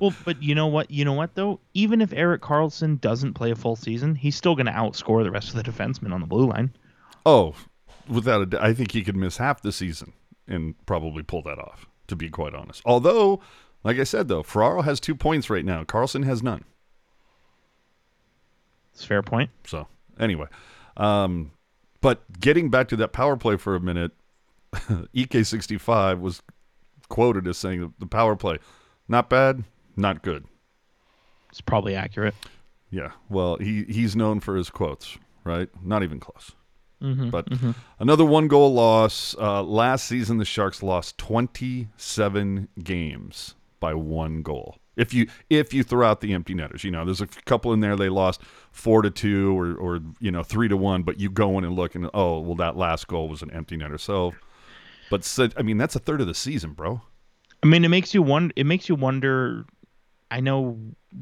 Well, but you know what though, even if Erik Karlsson doesn't play a full season, he's still going to outscore the rest of the defensemen on the blue line. Oh, without a doubt. I think he could miss half the season and probably pull that off, to be quite honest. Although, like I said though, Ferraro has 2 points right now. Karlsson has none. It's a fair point. So anyway, but getting back to that power play for a minute, EK65 was quoted as saying the power play, not bad, not good. It's probably accurate. Yeah. Well, he's known for his quotes, right? Not even close. Mm-hmm, but another one-goal loss. Last season, the Sharks lost 27 games by one goal. If you throw out the empty netters, there's a couple in there they lost 4-2 or 3-1, but you go in and look and that last goal was an empty netter. So that's a third of the season, bro. I mean, it makes you wonder. I know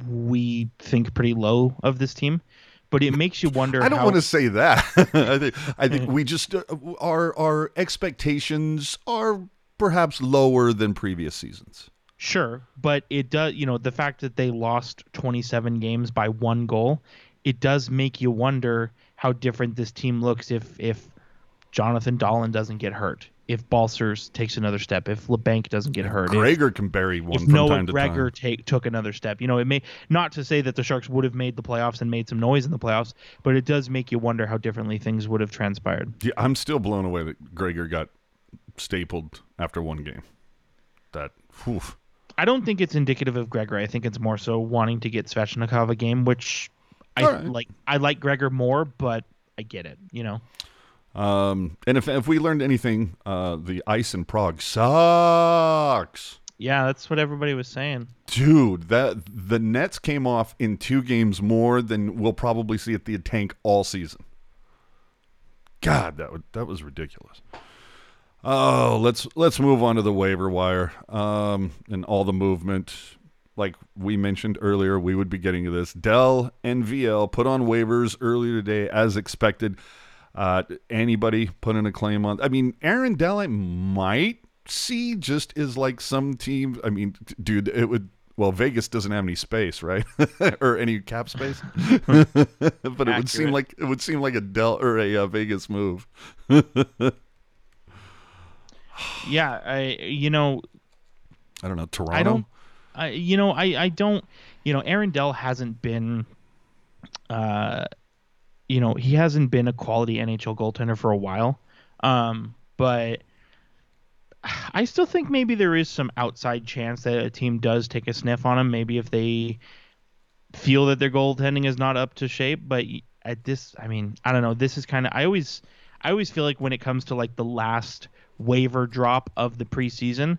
we think pretty low of this team, but it makes you wonder. I don't want to say that. I think we just our expectations are perhaps lower than previous seasons. Sure, but it does, the fact that they lost 27 games by one goal, it does make you wonder how different this team looks if Jonathan Dahlin doesn't get hurt, if Balcers takes another step, if LeBlanc doesn't get hurt. Gregor can bury one from time to time. If Noah Gregor took another step. It may not to say that the Sharks would have made the playoffs and made some noise in the playoffs, but it does make you wonder how differently things would have transpired. Yeah, I'm still blown away that Gregor got stapled after one game. I don't think it's indicative of Gregor. I think it's more so wanting to get Svechnikov a game, which I like Gregor more, but I get it, And if we learned anything, the ice in Prague sucks. Yeah, that's what everybody was saying. Dude, the nets came off in 2 games more than we'll probably see at the Tank all season. God, that was ridiculous. Oh, let's move on to the waiver wire and all the movement. Like we mentioned earlier, we would be getting to this. Dell and VL put on waivers earlier today as expected. Anybody put in a claim on? I mean, Aaron Dell I might see just is like some teams. I mean, dude, it would. Well, Vegas doesn't have any space, right? Or any cap space. But it would seem like a Dell or a Vegas move. Yeah, I don't know, Toronto. Aaron Dell hasn't been he hasn't been a quality NHL goaltender for a while. But I still think maybe there is some outside chance that a team does take a sniff on him, maybe if they feel that their goaltending is not up to shape. But at this, I mean, I don't know. This is kind of, I always feel like when it comes to like the last waiver drop of the preseason,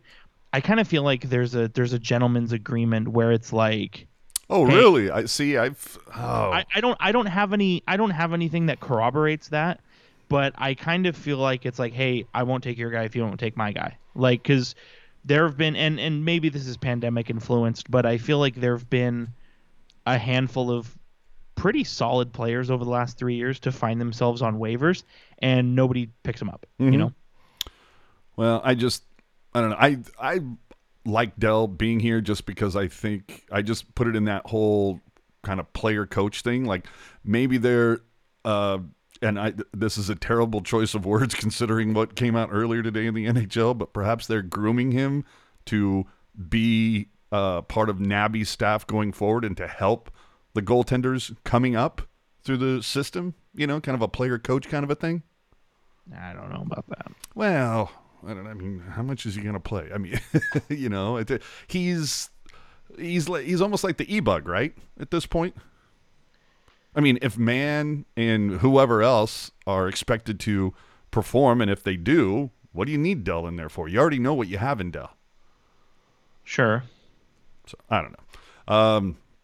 I kind of feel like there's a gentleman's agreement where it's like, oh, hey, really? I see. I don't have anything that corroborates that. But I kind of feel like it's like, hey, I won't take your guy if you don't take my guy. Like, because there have been, and maybe this is pandemic influenced, but I feel like there have been a handful of pretty solid players over the last 3 years to find themselves on waivers, and nobody picks them up, mm-hmm. you know? Well, I don't know. I like Dell being here just because I think I just put it in that whole kind of player coach thing. Like, maybe they're this is a terrible choice of words considering what came out earlier today in the NHL, but perhaps they're grooming him to be part of Nabby's staff going forward and to help the goaltenders coming up through the system, kind of a player coach kind of a thing. I don't know about that. Well, I mean, how much is he going to play? I mean, he's almost like the e-bug, right? At this point. I mean, if Mann and whoever else are expected to perform, and if they do, what do you need Dell in there for? You already know what you have in Dell. Sure. So I don't know.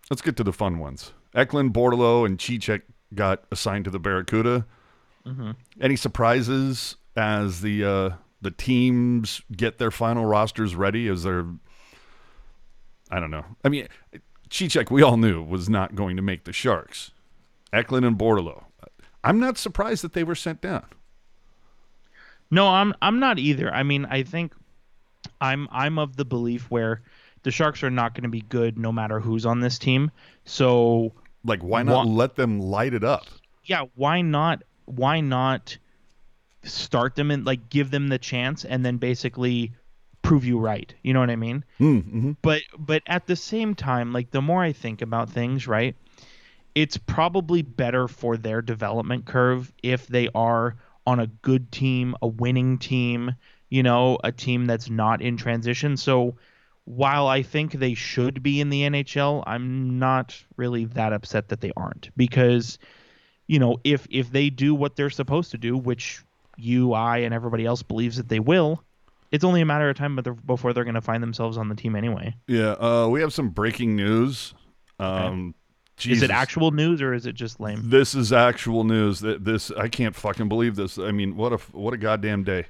Let's get to the fun ones. Eklund, Bortolo, and Šimek got assigned to the Barracuda. Mm-hmm. Any surprises as the teams get their final rosters ready? Is there? I don't know. I mean, Šimek we all knew was not going to make the Sharks. Eklund and Bortolo. I'm not surprised that they were sent down. No, I'm not either. I mean, I think I'm of the belief where the Sharks are not going to be good no matter who's on this team. So, like, why not let them light it up? Yeah, why not start them and like give them the chance and then basically prove you right. You know what I mean? Mm-hmm. But at the same time, like the more I think about things, right? It's probably better for their development curve if they are on a good team, a winning team, a team that's not in transition. So while I think they should be in the NHL, I'm not really that upset that they aren't because, if they do what they're supposed to do, which you, I, and everybody else believes that they will, it's only a matter of time before they're going to find themselves on the team anyway. Yeah, we have some breaking news. Okay. Jesus. Is it actual news or is it just lame? This is actual news. This I can't fucking believe this. I mean, what a goddamn day.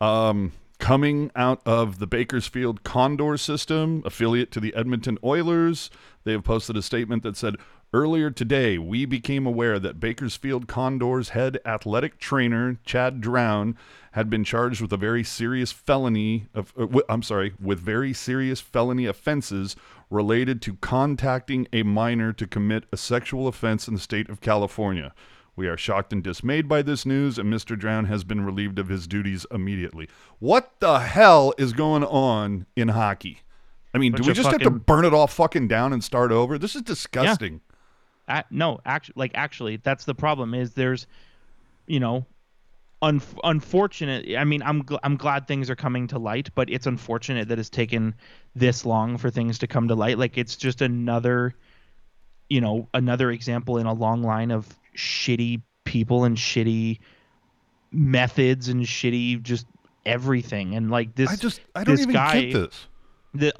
Coming out of the Bakersfield Condor system, affiliate to the Edmonton Oilers, they have posted a statement that said, earlier today, we became aware that Bakersfield Condor's head athletic trainer, Chad Drown, had been charged with very serious felony offenses related to contacting a minor to commit a sexual offense in the state of California. We are shocked and dismayed by this news, and Mr. Drown has been relieved of his duties immediately. What the hell is going on in hockey? I mean, do we just have to burn it all fucking down and start over? This is disgusting. Yeah. Actually, that's the problem is there's, unfortunate. I mean, I'm glad things are coming to light, but it's unfortunate that it's taken this long for things to come to light. Like it's just another example in a long line of shitty people and shitty methods and shitty just everything. And like this, I don't even get this.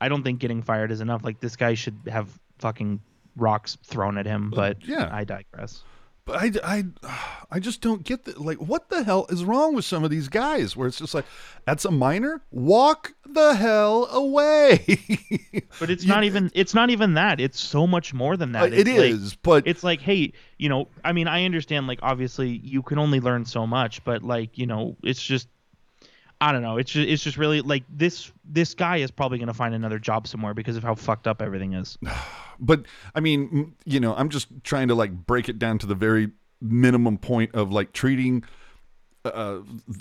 I don't think getting fired is enough. Like this guy should have fucking rocks thrown at him. But yeah, I digress. But I just don't get that. Like, what the hell is wrong with some of these guys where it's just like, that's a minor? Walk the hell away. But it's not even, that. It's so much more than that. It is, but it's like, hey, you know, I mean, I understand, like, obviously you can only learn so much, but, like, you know, it's just, I don't know. It's just really like this guy is probably going to find another job somewhere because of how fucked up everything is. But I mean, you know, I'm just trying to, like, break it down to the very minimum point of, like, treating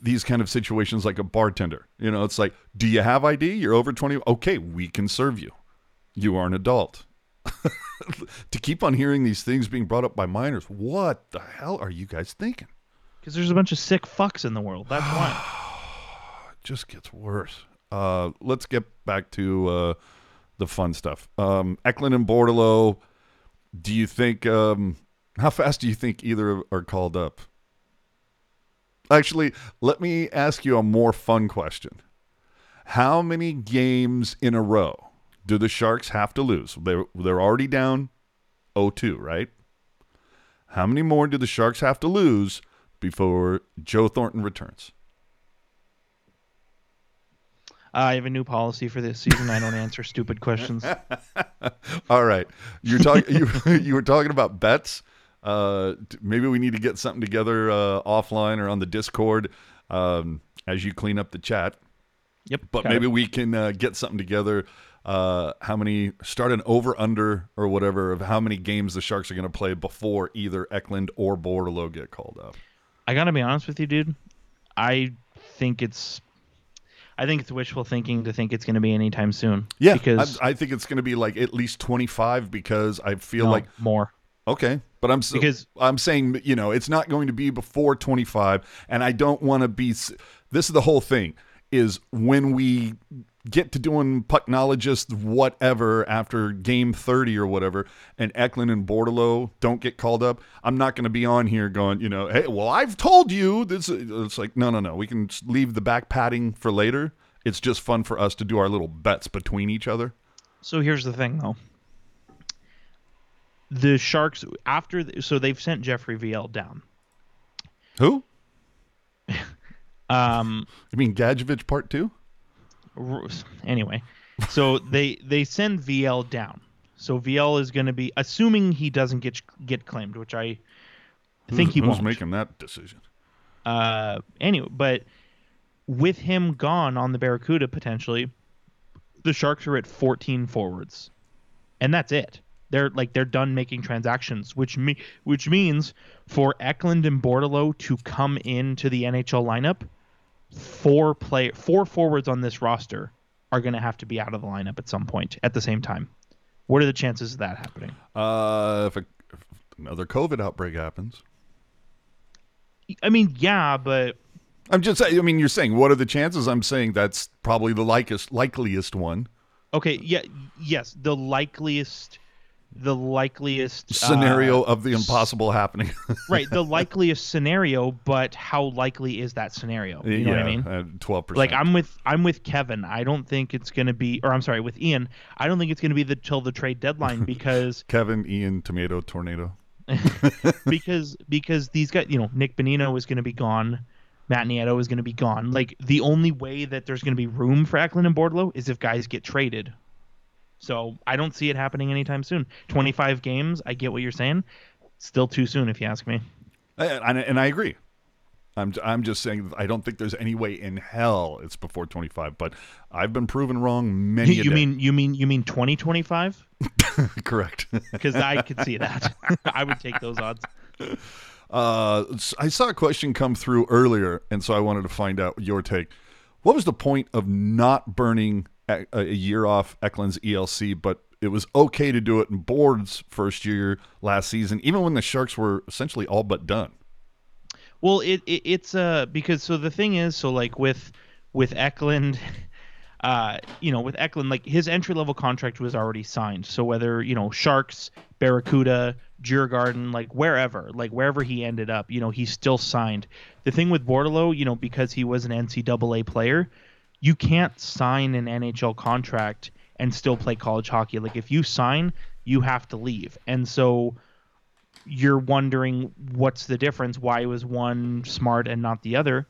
these kind of situations like a bartender. You know, it's like, do you have ID? You're over 20. Okay, we can serve you. You are an adult. To keep on hearing these things being brought up by minors. What the hell are you guys thinking? Because there's a bunch of sick fucks in the world. That's why. Just gets worse. Let's get back to the fun stuff. Eklund and Bortolo, do you think how fast do you think either are called up? Actually, let me ask you a more fun question. How many games in a row do the Sharks have to lose? They're already down 0-2, right? How many more do the Sharks have to lose before Joe Thornton returns? I have a new policy for this season. I don't answer stupid questions. All right. You were talking about bets. Maybe we need to get something together offline or on the Discord as you clean up the chat. Yep. But maybe we can get something together. How many, start an over-under or whatever of how many games the Sharks are going to play before either Eklund or Bortolo get called up. I got to be honest with you, dude. I think it's wishful thinking to think it's going to be anytime soon. Yeah, because I think it's going to be like at least 25 because I feel like more. Okay, but I'm saying, you know, it's not going to be before 25, and I don't want to be. This is the whole thing is when we get to doing Pucknologist whatever after game 30 or whatever, and Eklund and Bortolo don't get called up, I'm not going to be on here going, you know, hey, well, I've told you this. It's like, no. We can leave the back padding for later. It's just fun for us to do our little bets between each other. So here's the thing, though. The Sharks, so they've sent Jeffrey VL down. Who? You mean Gadjevich part 2? Anyway, so they send VL down. So VL is going to be, assuming he doesn't get claimed, which I think he won't. Who's making that decision? Anyway, but with him gone on the Barracuda potentially, the Sharks are at 14 forwards, and that's it. They're done making transactions, which means for Eklund and Bortolo to come into the NHL lineup. Four forwards on this roster are going to have to be out of the lineup at some point at the same time. What are the chances of that happening? If another COVID outbreak happens. I mean, yeah, but I'm just saying. I mean, you're saying what are the chances? I'm saying that's probably the likeliest one. Okay. Yeah. Yes. The likeliest scenario of the impossible happening. Right, the likeliest scenario, but how likely is that scenario? You know what I mean? 12%. Like I'm with Kevin. I don't think it's going to be, or I'm sorry, with Ian. I don't think it's going to be till the trade deadline because Kevin, Ian, tomato, tornado. because these guys, you know, Nick Bonino is going to be gone. Matt Nieto is going to be gone. Like the only way that there's going to be room for Eklund and Bortolo is if guys get traded. So I don't see it happening anytime soon. 25 games, I get what you're saying. Still too soon, if you ask me. And I agree. I'm just saying I don't think there's any way in hell it's before 25. But I've been proven wrong many. You mean 2025? Correct. Because I could see that. I would take those odds. I saw a question come through earlier, and so I wanted to find out your take. What was the point of not burning a year off Eklund's ELC, but it was okay to do it in Bort's first year last season, even when the Sharks were essentially all but done? Well, it's because so the thing is, so like with Eklund, with Eklund, like his entry level contract was already signed. So whether Sharks, Barracuda, Djurgården, wherever he ended up, he's still signed. The thing with Bortolo, because he was an NCAA player. You can't sign an NHL contract and still play college hockey. Like if you sign, you have to leave. And so you're wondering what's the difference, why it was one smart and not the other.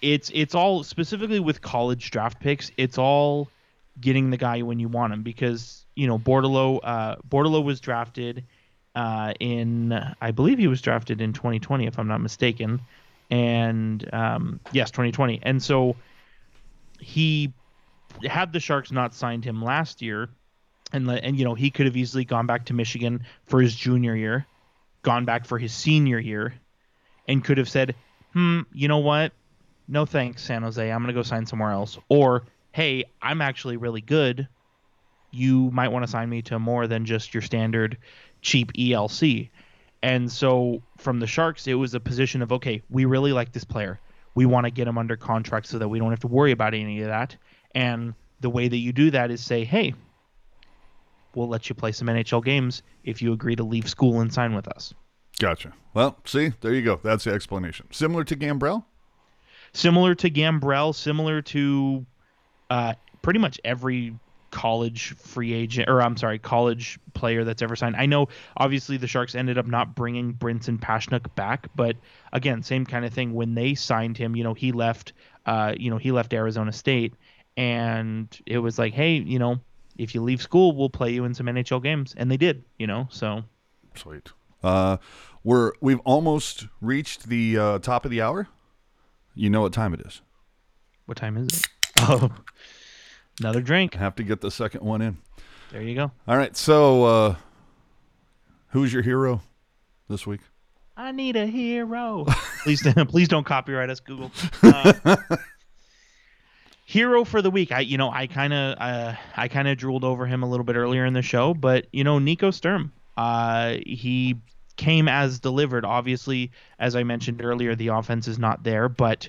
It's all, specifically with college draft picks, it's all getting the guy when you want him, because, you know, Bortolo was drafted I believe he was drafted in 2020, if I'm not mistaken. And yes, 2020. And so he had the Sharks not signed him last year, and you know, he could have easily gone back to Michigan for his junior year, gone back for his senior year, and could have said, you know what? No thanks, San Jose. I'm going to go sign somewhere else. Or, hey, I'm actually really good. You might want to sign me to more than just your standard cheap ELC. And so from the Sharks, it was a position of, okay, we really like this player. We want to get him under contract so that we don't have to worry about any of that. And the way that you do that is say, hey, we'll let you play some NHL games if you agree to leave school and sign with us. Gotcha. Well, see, there you go. That's the explanation. Similar to Gambrell? Similar to Gambrell, similar to pretty much every college free agent, or I'm sorry, college player that's ever signed. I know, obviously, the Sharks ended up not bringing Brinson Paschnik back, but again, same kind of thing. When they signed him, you know, he left Arizona State, and it was like, hey, you know, if you leave school, we'll play you in some NHL games, and they did, you know, so. Sweet. We've almost reached the top of the hour. You know what time it is. What time is it? Oh, another drink. I have to get the second one in. There you go. All right, so who's your hero this week? I need a hero. Please don't copyright us, Google. Hero for the week. I kind of drooled over him a little bit earlier in the show, but you know, Nico Sturm. He came as delivered. Obviously, as I mentioned earlier, the offense is not there, but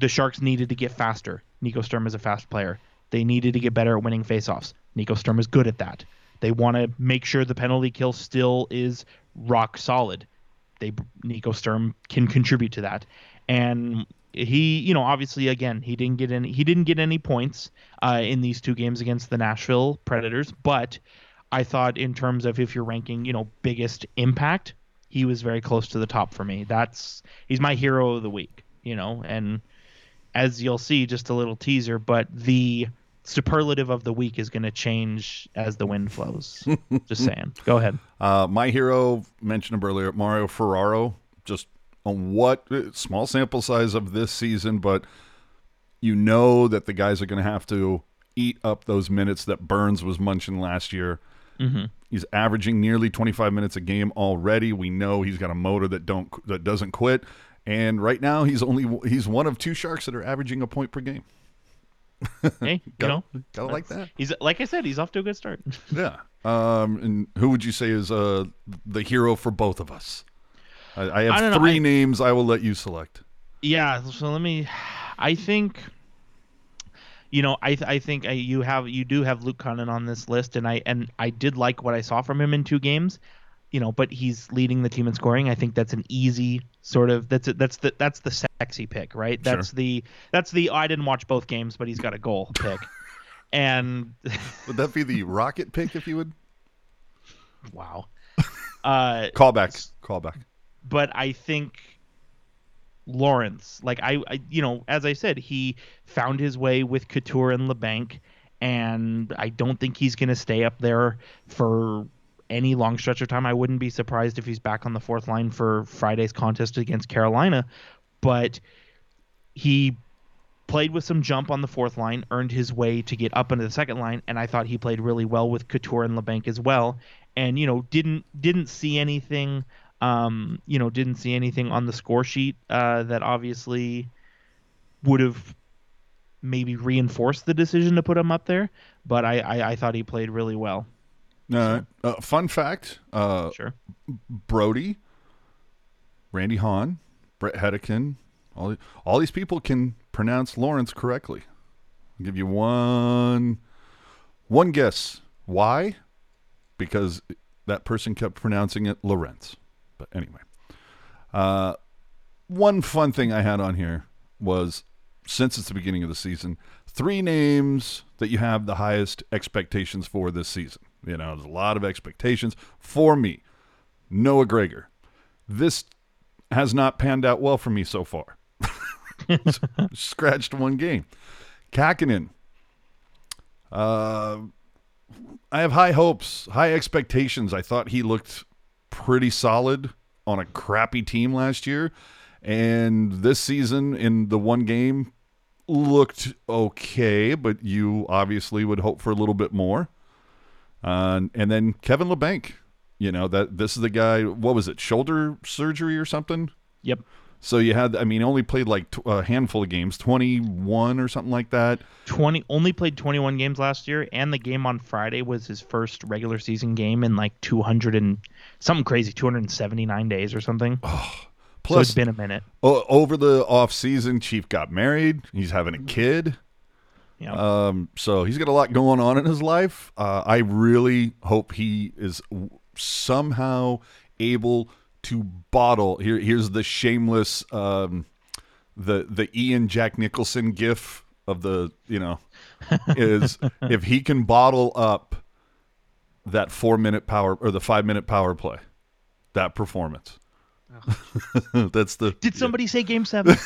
the Sharks needed to get faster. Nico Sturm is a fast player. They needed to get better at winning faceoffs. Nico Sturm is good at that. They want to make sure the penalty kill still is rock solid. Nico Sturm can contribute to that. And he, you know, obviously, again, he didn't get any points in these two games against the Nashville Predators, but I thought in terms of if you're ranking, you know, biggest impact, he was very close to the top for me. He's my hero of the week, you know, and as you'll see, just a little teaser, but the superlative of the week is going to change as the wind flows. Just saying. Go ahead. My hero, mentioned him earlier, Mario Ferraro, just on what small sample size of this season, but you know that the guys are going to have to eat up those minutes that Burns was munching last year. Mm-hmm. He's averaging nearly 25 minutes a game already. We know he's got a motor that doesn't quit, and right now he's one of two Sharks that are averaging a point per game. Hey, gotta like that. He's, like I said, he's off to a good start. Yeah. And who would you say is the hero for both of us? I have three names. I will let you select. Yeah. So let me. I think. You know, I think you do have Luke Cunningham on this list, and I did like what I saw from him in two games, you know. But he's leading the team in scoring. I think that's an easy sort of that's the sexy pick, right? That's sure. that's the I didn't watch both games, but he's got a goal pick. And would that be the Rocket pick if you would? Wow. Callback. But I think Lorentz, like I you know, as I said, he found his way with Couture and LeBlanc, and I don't think he's going to stay up there for any long stretch of time. I wouldn't be surprised if he's back on the fourth line for Friday's contest against Carolina, but he played with some jump on the fourth line, earned his way to get up into the second line, and I thought he played really well with Couture and LeBlanc as well, and you know, didn't see anything. You know, didn't see anything on the score sheet that obviously would have maybe reinforced the decision to put him up there, but I thought he played really well. Fun fact, sure. Brody, Randy Hahn, Brett Hedekin, all these people can pronounce Lorentz correctly. I'll give you one guess. Why? Because that person kept pronouncing it Lorentz. But anyway, one fun thing I had on here was, since it's the beginning of the season, three names that you have the highest expectations for this season. You know, there's a lot of expectations. For me, Noah Gregor. This has not panned out well for me so far. Scratched one game. Kakinen. I have high hopes, high expectations. I thought he looked pretty solid on a crappy team last year. And this season in the one game looked okay, but you obviously would hope for a little bit more. And then Kevin LeBlanc, you know, that this is the guy, what was it, shoulder surgery or something? Yep. So you had, I mean, only played like a handful of games, 21 or something like that. Only played 21 games last year, and the game on Friday was his first regular season game in like 200 and something crazy, 279 days or something. Oh, plus, so it's been a minute. Over the off season, Chief got married. He's having a kid. Yeah. So he's got a lot going on in his life. I really hope he is somehow able to bottle. Here's the shameless, the Ian Jack Nicholson gif of the, you know, is if he can bottle up that 4-minute power or the 5-minute power play, that performance. Oh. That's the. Did somebody say Game 7?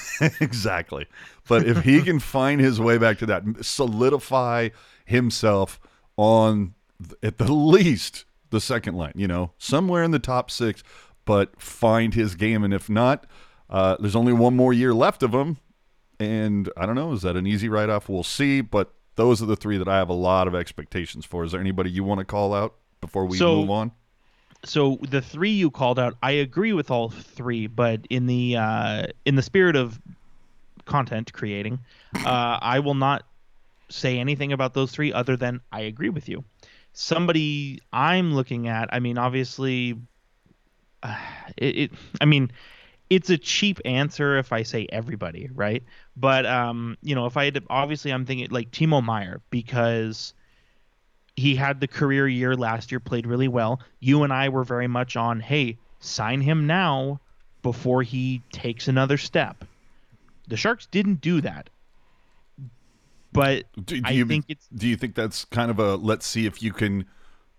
Exactly. But if he can find his way back to that, solidify himself on at the least the second line, you know, somewhere in the top six. But find his game, and if not, there's only one more year left of him, and I don't know, is that an easy write-off? We'll see, but those are the three that I have a lot of expectations for. Is there anybody you want to call out before we move on? So the three you called out, I agree with all three, but in the spirit of content creating, I will not say anything about those three other than I agree with you. Somebody I'm looking at, I mean, obviously... I mean, it's a cheap answer if I say everybody, right? But you know, if I had to, obviously I'm thinking like Timo Meier, because he had the career year last year, played really well. You and I were very much on, hey, sign him now before he takes another step. The Sharks didn't do that, but do you think that's kind of a let's see if you can.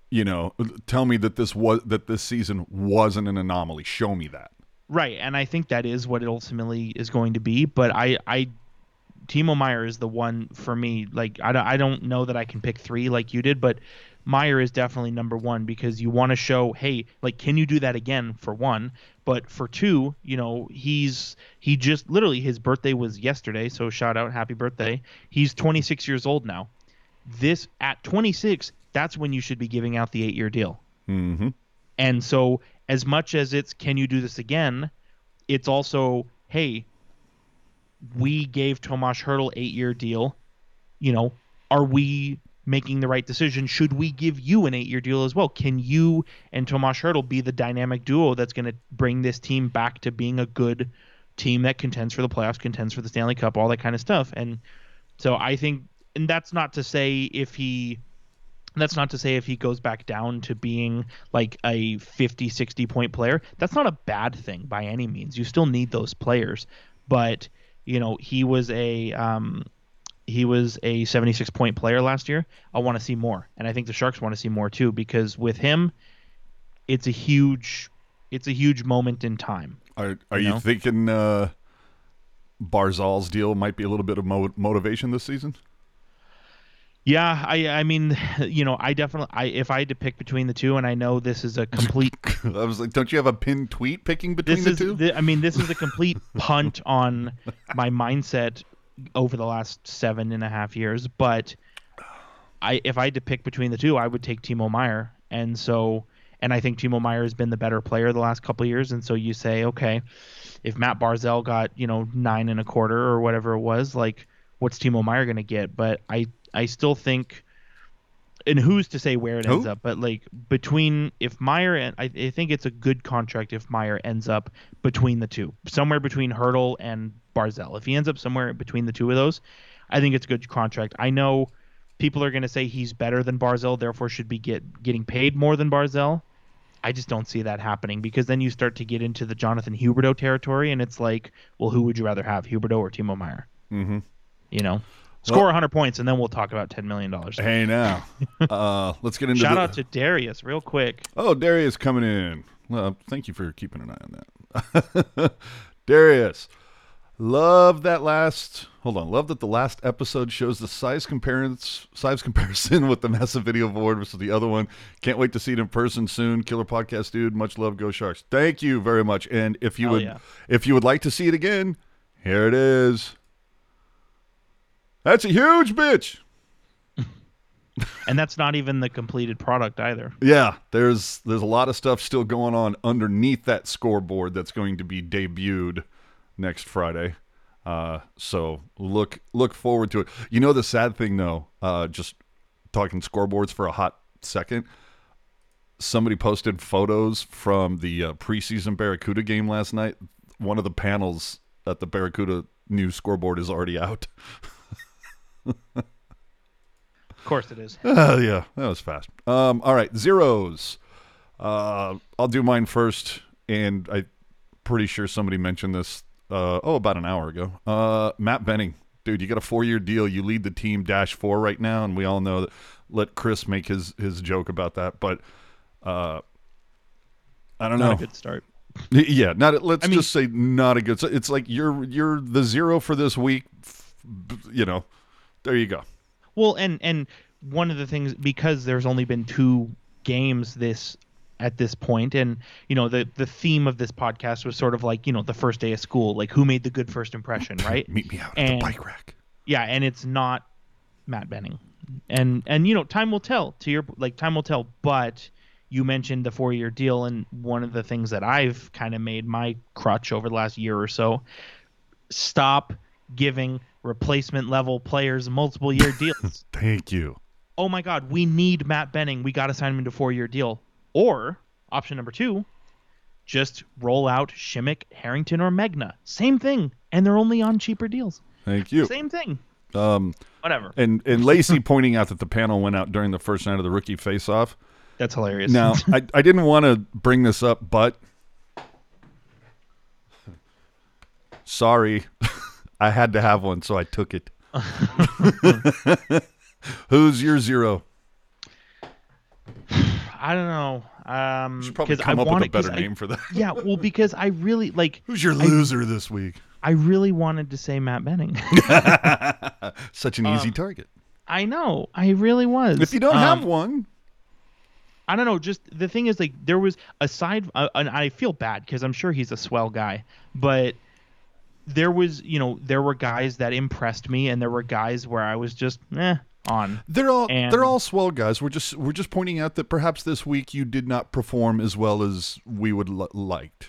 You know, tell me that this season wasn't an anomaly. Show me that. Right, and I think that is what it ultimately is going to be. But I Timo Meier is the one for me. Like I don't know that I can pick three like you did, but Meier is definitely number one because you want to show, hey, like, can you do that again? For one, but for two, you know, he just literally his birthday was yesterday, so shout out, happy birthday. He's 26 years old now. This at 26. That's when you should be giving out the 8-year deal. Mm-hmm. And so as much as it's, can you do this again? It's also, hey, we gave Tomáš Hurdle 8-year deal. You know, are we making the right decision? Should we give you an 8-year deal as well? Can you and Tomáš Hurdle be the dynamic duo that's going to bring this team back to being a good team that contends for the playoffs, contends for the Stanley Cup, all that kind of stuff. And so I think, and that's not to say if he... That's not to say if he goes back down to being like a 50, 60-point player. That's not a bad thing by any means. You still need those players. But, you know, he was a 76-point player last year. I want to see more. And I think the Sharks want to see more too, because with him, it's a huge moment in time. Are you thinking Barzal's deal might be a little bit of motivation this season? Yeah, I mean, you know, I definitely, if I had to pick between the two, and I know this is a complete... I was like, don't you have a pinned tweet picking between the two? This is a complete punt on my mindset over the last 7.5 years, but if I had to pick between the two, I would take Timo Meier. And so, and I think Timo Meier has been the better player the last couple of years, and so you say, okay, if Matt Barzal got, you know, 9.25 or whatever it was, like, what's Timo Meier going to get? But I still think, and who's to say where it ends up, but like between if Meier and I think it's a good contract if Meier ends up between the two, somewhere between Hurdle and Barzal. If he ends up somewhere between the two of those, I think it's a good contract. I know people are going to say he's better than Barzal, therefore should be getting paid more than Barzal. I just don't see that happening because then you start to get into the Jonathan Huberdeau territory, and it's like, well, who would you rather have, Huberdeau or Timo Meier? Mm-hmm. You know. Score 100 points, and then we'll talk about $10 million. Hey, now. Let's get into Shout out to Darius real quick. Oh, Darius coming in. Well, thank you for keeping an eye on that. Darius, love that last – hold on. Love that the last episode shows the size comparison with the massive video board versus the other one. Can't wait to see it in person soon. Killer podcast, dude. Much love. Go Sharks. Thank you very much. And if you would like to see it again, here it is. That's a huge bitch. And that's not even the completed product either. Yeah, there's a lot of stuff still going on underneath that scoreboard that's going to be debuted next Friday. So look forward to it. You know the sad thing, though, just talking scoreboards for a hot second, somebody posted photos from the preseason Barracuda game last night. One of the panels at the Barracuda new scoreboard is already out. Of course it is. Yeah, that was fast. All right, zeros. I'll do mine first, and I'm pretty sure somebody mentioned this about an hour ago. Matt Benning. Dude, you got a 4-year deal. You lead the team -4 right now, and we all know that. Let Chris make his joke about that, but I don't know. Not a good start. Yeah, just say not a good start. It's like you're the zero for this week. You know, there you go. Well, and one of the things, because there's only been 2 games at this point, and you know the theme of this podcast was sort of like, you know, the first day of school, like who made the good first impression, right? Meet me out at the bike rack. Yeah, and it's not Matt Benning, and you know time will tell. But you mentioned the 4-year deal, and one of the things that I've kind of made my crutch over the last year or so, stop giving replacement level players multiple year deals. Thank you. Oh my God, we need Matt Benning. We got to sign him to a 4-year deal. Or option number 2, just roll out Šimek, Harrington, or Megna. Same thing, and they're only on cheaper deals. Thank you. Same thing. Whatever. And Lacey pointing out that the panel went out during the first night of the rookie faceoff. That's hilarious. Now I didn't want to bring this up, but sorry. I had to have one, so I took it. Who's your zero? I don't know. You should probably come up with a better name for that. Yeah, well, because I really like. Who's your loser this week? I really wanted to say Matt Benning. Such an easy target. I know. I really was. If you don't have one. I don't know. Just the thing is, like, there was and I feel bad because I'm sure he's a swell guy, but. There were guys that impressed me, and there were guys where I was just on. They're all swell guys. We're just pointing out that perhaps this week you did not perform as well as we would liked.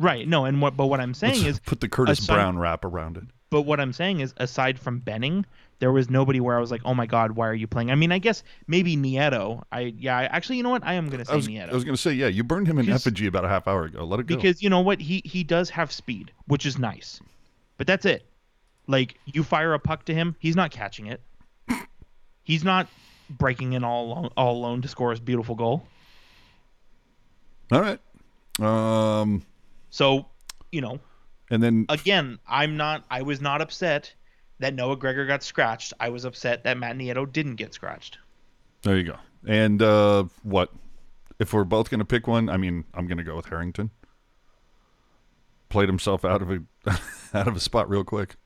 Right. No. And what I'm saying is put the Curtis Brown wrap around it. But what I'm saying is, aside from Benning, there was nobody where I was like, oh my God, why are you playing? I mean, I guess maybe Nieto. Actually, you know what? I am going to say Nieto. I was going to say, yeah, you burned him in effigy about a half hour ago. Let it go. Because you know what? He does have speed, which is nice. But that's it. Like, you fire a puck to him, he's not catching it. He's not breaking in all alone to score his beautiful goal. All right. So, you know. And then again, I was not upset that Noah Gregor got scratched. I was upset that Matt Nieto didn't get scratched. There you go. And what? If we're both going to pick one, I mean, I'm going to go with Harrington. Played himself out of a spot real quick.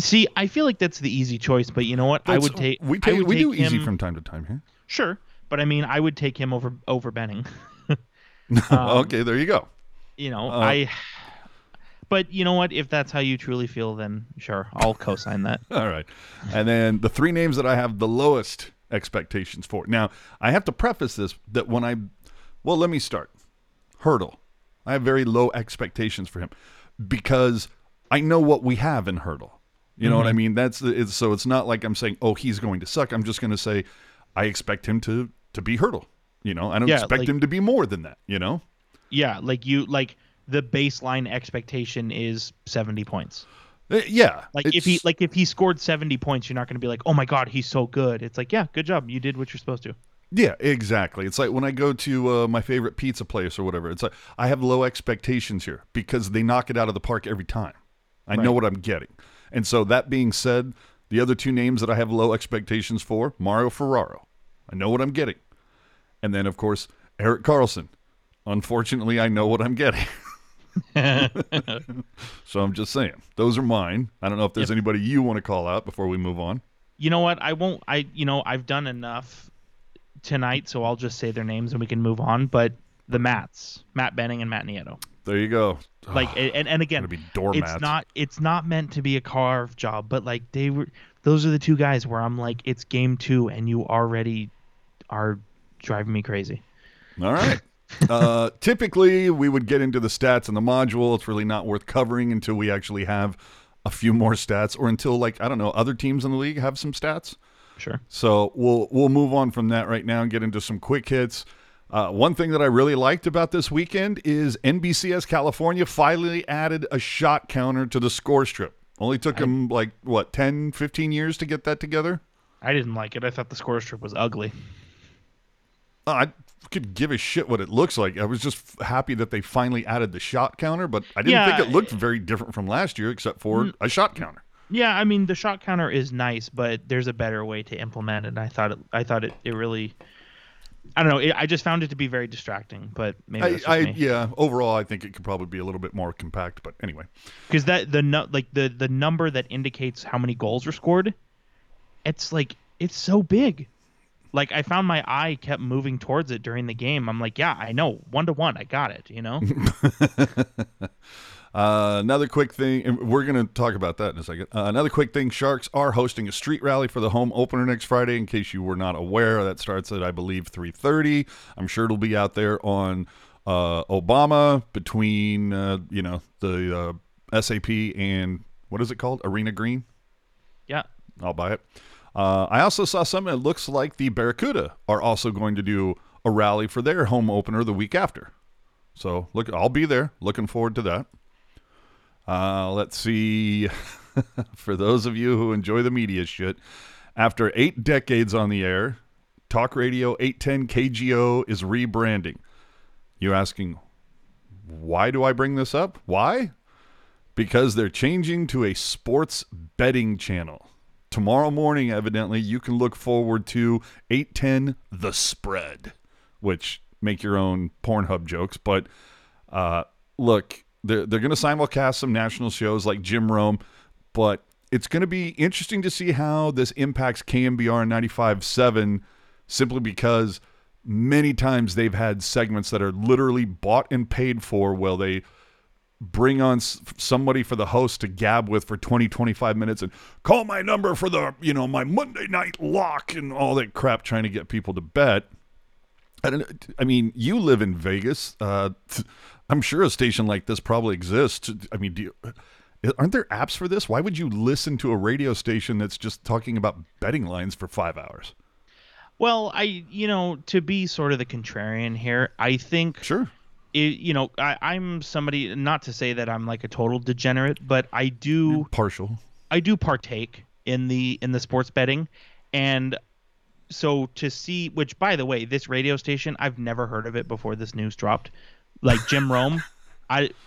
See, I feel like that's the easy choice, but you know what? We do easy from time to time here. Sure, but I mean, I would take him over Benning. Okay, there you go. You know, But you know what? If that's how you truly feel, then sure, I'll co-sign that. All right. And then the 3 names that I have the lowest expectations for. Now, I have to preface this that let me start. Hurdle. I have very low expectations for him because I know what we have in Hurdle. You know what I mean? So it's not like I'm saying, oh, he's going to suck. I'm just going to say I expect him to be Hurdle. You know, I don't expect him to be more than that, you know? Yeah, the baseline expectation is 70 points. Yeah. If he scored 70 points, you're not going to be like, oh my God, he's so good. It's like, yeah, good job. You did what you're supposed to. Yeah, exactly. It's like when I go to my favorite pizza place or whatever, it's like I have low expectations here because they knock it out of the park every time. I know what I'm getting. And so that being said, The other two names that I have low expectations for, Mario Ferraro. I know what I'm getting. And then, of course, Erik Karlsson. Unfortunately, I know what I'm getting. So I'm just saying, those are mine. I don't know if there's anybody you want to call out before we move on. You know what? I won't. I've done enough tonight, so I'll just say their names and we can move on. But the Matts, Matt Benning and Matt Nieto. There you go. Like, and again, it's not meant to be a carve job, but like those are the two guys where I'm like, it's game two and you already are driving me crazy. All right. Typically we would get into the stats in the module. It's really not worth covering until we actually have a few more stats or until, like, I don't know, other teams in the league have some stats. Sure. So we'll move on from that right now and get into some quick hits. One thing that I really liked about this weekend is NBCS California finally added a shot counter to the score strip. Only took them, 10, 15 years to get that together? I didn't like it. I thought the score strip was ugly. I could give a shit what it looks like. I was just happy that they finally added the shot counter, but I didn't think it looked very different from last year except for a shot counter. Yeah, I mean, the shot counter is nice, but there's a better way to implement it. I thought it really... I don't know. I just found it to be very distracting, but maybe that's just me. Yeah, overall, I think it could probably be a little bit more compact, but anyway. Because the number that indicates how many goals were scored, it's so big. Like, I found my eye kept moving towards it during the game. I'm like, yeah, I know, 1-1, I got it, you know? Another quick thing, and we're going to talk about that in a second. Another quick thing, Sharks are hosting a street rally for the home opener next Friday, in case you were not aware. That starts at, I believe, 3:30. I'm sure it'll be out there on Obama between, the SAP and, what is it called? Arena Green? Yeah. I'll buy it. I also saw something. It looks like the Barracuda are also going to do a rally for their home opener the week after. So, look, I'll be there. Looking forward to that. Let's see. For those of you who enjoy the media shit, after 8 decades on the air, Talk Radio 810 KGO is rebranding. You're asking, why do I bring this up? Why? Because they're changing to a sports betting channel. Tomorrow morning, evidently, you can look forward to 810 The Spread, which make your own Pornhub jokes. But look... They're going to simulcast some national shows like Jim Rome, but it's going to be interesting to see how this impacts KMBR 95.7, simply because many times they've had segments that are literally bought and paid for, where they bring on somebody for the host to gab with for 20, 25 minutes and call my number for the, my Monday night lock and all that crap, trying to get people to bet. I mean, you live in Vegas. I'm sure a station like this probably exists. I mean, aren't there apps for this? Why would you listen to a radio station that's just talking about betting lines for 5 hours? Well, to be sort of the contrarian here, I think... Sure. I'm somebody, not to say that I'm like a total degenerate, but I do... You're partial. I do partake in the sports betting, and... So to see, which, by the way, this radio station, I've never heard of it before this news dropped. Like Jim Rome,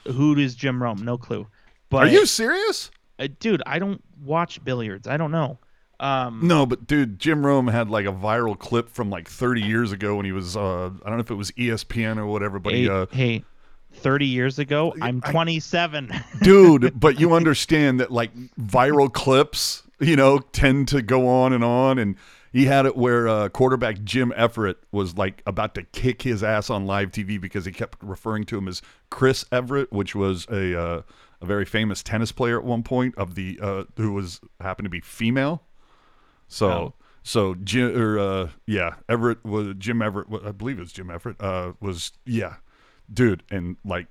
who is Jim Rome? No clue. But are you serious, dude? I don't watch billiards. I don't know. No, but dude, Jim Rome had like a viral clip from like 30 years ago when he was I don't know if it was ESPN or whatever, but hey. 30 years ago, I'm 27. Dude, but you understand that like viral clips, tend to go on and. He had it where quarterback Jim Everett was like about to kick his ass on live TV because he kept referring to him as Chris Everett, which was a very famous tennis player at one point of the who happened to be female. So Jim Everett was Jim Everett. I believe it was Jim Everett. And like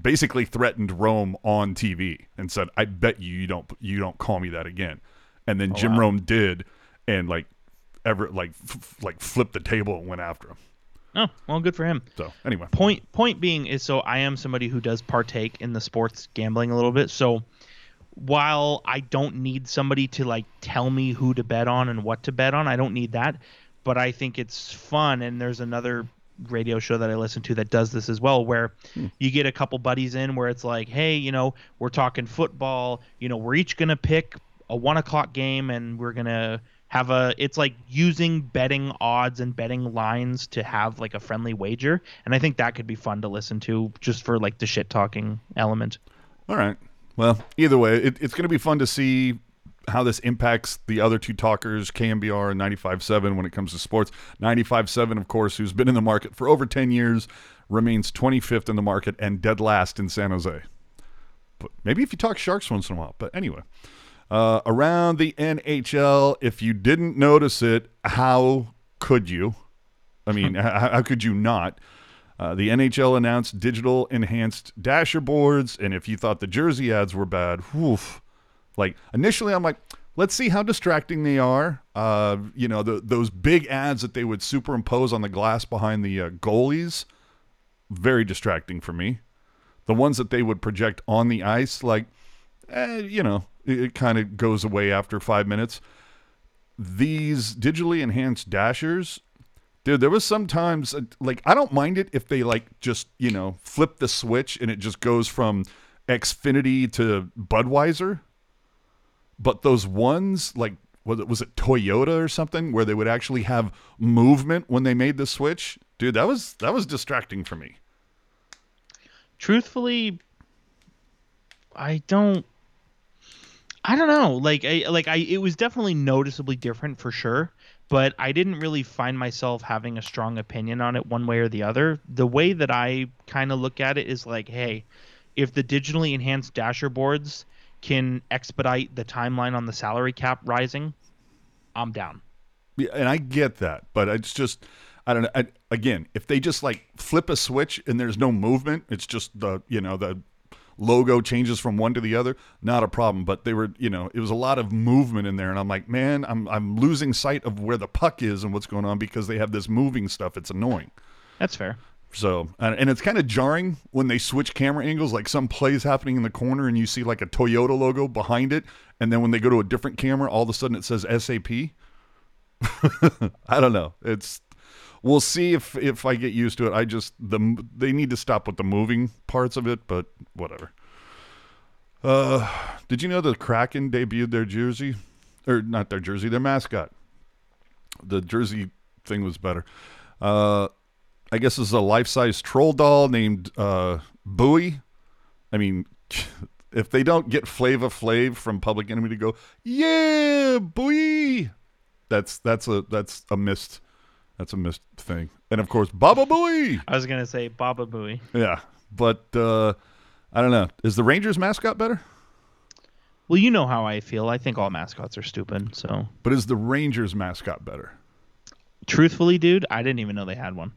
basically threatened Rome on TV and said, "I bet you don't call me that again." And then Jim Rome did, and like. Everett flipped the table and went after him. Oh, well, good for him. So anyway, point being is, so I am somebody who does partake in the sports gambling a little bit. So while I don't need somebody to like tell me who to bet on and what to bet on, I don't need that. But I think it's fun. And there's another radio show that I listen to that does this as well, where you get a couple buddies in where it's like, hey, we're talking football. We're each gonna pick a 1 o'clock game, and we're gonna have a, it's like using betting odds and betting lines to have like a friendly wager. And I think that could be fun to listen to just for like the shit talking element. All right. Well, either way, it's going to be fun to see how this impacts the other two talkers, KMBR and 95.7, when it comes to sports. 95.7, of course, who's been in the market for over 10 years, remains 25th in the market and dead last in San Jose. But maybe if you talk Sharks once in a while. But anyway, around the NHL, if you didn't notice it, how could you? I mean, how could you not? The NHL announced digital enhanced dasher boards, and if you thought the jersey ads were bad, woof. Like, initially I'm like, let's see how distracting they are. You know, those big ads that they would superimpose on the glass behind the goalies, very distracting for me. The ones that they would project on the ice, like, you know, it kind of goes away after 5 minutes. These digitally enhanced dashers, dude, there was sometimes, like, I don't mind it if they, like, just, you know, flip the switch and it just goes from Xfinity to Budweiser. But those ones, like, was it Toyota or something, where they would actually have movement when they made the switch? Dude, that was distracting for me. Truthfully, I don't know. It was definitely noticeably different for sure. But I didn't really find myself having a strong opinion on it one way or the other. The way that I kind of look at it is like, hey, if the digitally enhanced dasher boards can expedite the timeline on the salary cap rising, I'm down. Yeah, and I get that, but it's just, I don't know. Again, if they just like flip a switch and there's no movement, it's just the logo changes from one to the other, not a problem. But they were, it was a lot of movement in there, and I'm like, man, I'm losing sight of where the puck is and what's going on because they have this moving stuff. It's annoying. That's fair. So, and it's kind of jarring when they switch camera angles, like some plays happening in the corner and you see like a Toyota logo behind it, and then when they go to a different camera, all of a sudden it says SAP. I don't know. We'll see if I get used to it. They need to stop with the moving parts of it, but whatever. Did you know the Kraken debuted their mascot? The jersey thing was better. I guess this is a life-size troll doll named Bowie. I mean, if they don't get Flava Flav from Public Enemy to go, yeah, Bowie, that's a missed. That's a missed thing. And, of course, Baba Booey! I was going to say Baba Booey. Yeah, but I don't know. Is the Rangers mascot better? Well, you know how I feel. I think all mascots are stupid, so. But is the Rangers mascot better? Truthfully, dude, I didn't even know they had one.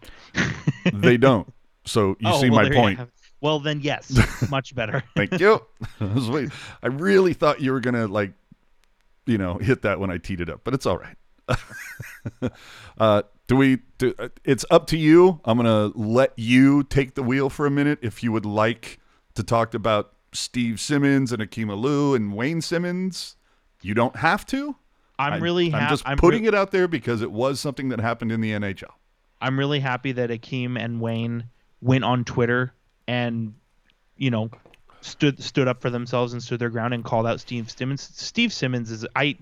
They don't. So my point. Well, then, yes. Much better. Thank you. I really thought you were going to, like, hit that when I teed it up, but it's all right. It's up to you. I'm going to let you take the wheel for a minute. If you would like to talk about Steve Simmons and Akeem Alou and Wayne Simmons, you don't have to. I'm just putting it out there because it was something that happened in the NHL. I'm really happy that Akeem and Wayne went on Twitter and, stood up for themselves and stood their ground and called out Steve Simmons. Steve Simmons is, I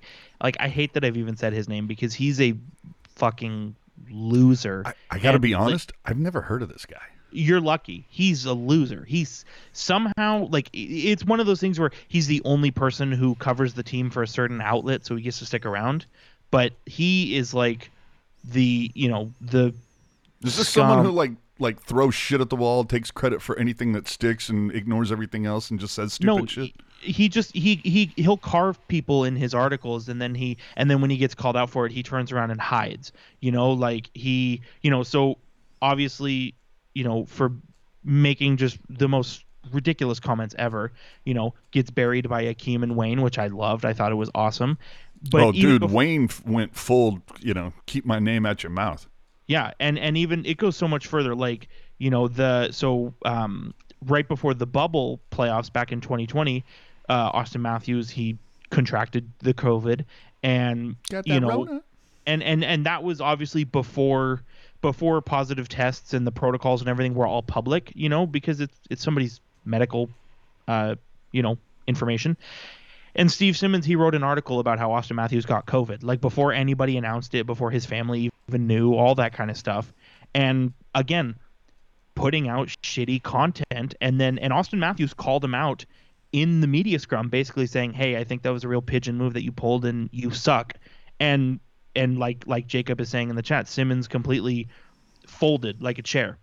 hate that I've even said his name because he's a fucking loser. I gotta be honest, I've never heard of this guy. You're lucky. He's a loser. He's somehow, like, it's one of those things where he's the only person who covers the team for a certain outlet, so he gets to stick around. But he is like the, is this someone who like throws shit at the wall, takes credit for anything that sticks and ignores everything else and just says stupid shit? He'll carve people in his articles, and then when he gets called out for it, he turns around and hides, so obviously, for making just the most ridiculous comments ever, gets buried by Akeem and Wayne, which I loved. I thought it was awesome. But Wayne went full, keep my name out your mouth. Yeah, and even it goes so much further. Like, right before the bubble playoffs back in 2020, Austin Matthews, he contracted the COVID, and got that Rona. And that was obviously before positive tests and the protocols and everything were all public, because it's somebody's medical, information. And Steve Simmons, he wrote an article about how Auston Matthews got COVID, like before anybody announced it, before his family even knew, all that kind of stuff. And again, putting out shitty content. And Auston Matthews called him out in the media scrum, basically saying, hey, I think that was a real pigeon move that you pulled and you suck. And like Jacob is saying in the chat, Simmons completely folded like a chair.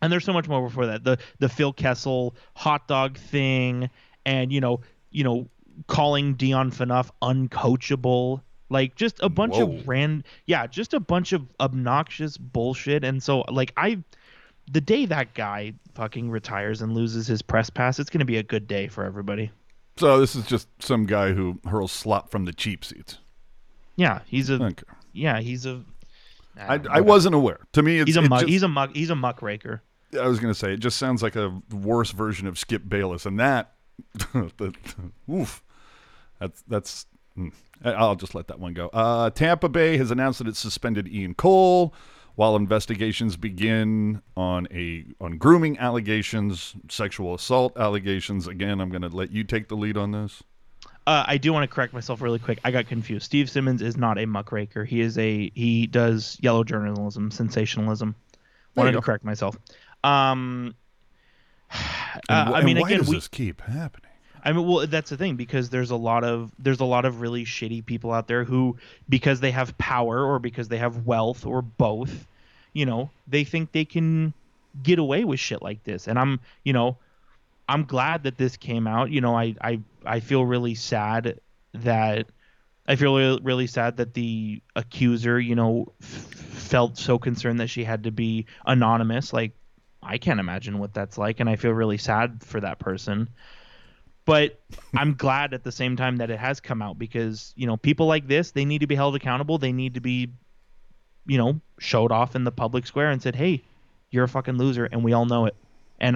And there's so much more before that. The Phil Kessel hot dog thing, and you know, calling Dion Phaneuf uncoachable, like just a bunch of just a bunch of obnoxious bullshit. And so the day that guy fucking retires and loses his press pass, it's going to be a good day for everybody. So this is just some guy who hurls slop from the cheap seats. Yeah, I wasn't aware. To me, he's a muckraker. I was going to say, it just sounds like a worse version of Skip Bayless, and that I'll just let that one go. Tampa Bay has announced that it suspended Ian Cole while investigations begin on grooming allegations, sexual assault allegations. Again, I'm going to let you take the lead on this. I do want to correct myself really quick. I got confused. Steve Simmons is not a muckraker. He does yellow journalism, sensationalism. Wanted to correct myself. Why does this keep happening? That's the thing, because there's a lot of really shitty people out there who, because they have power or because they have wealth or both, they think they can get away with shit like this. And I'm glad that this came out. I feel really sad that the accuser, felt so concerned that she had to be anonymous. Like, I can't imagine what that's like, and I feel really sad for that person. But I'm glad at the same time that it has come out, because, people like this, they need to be held accountable. They need to be, showed off in the public square and said, hey, you're a fucking loser, and we all know it. And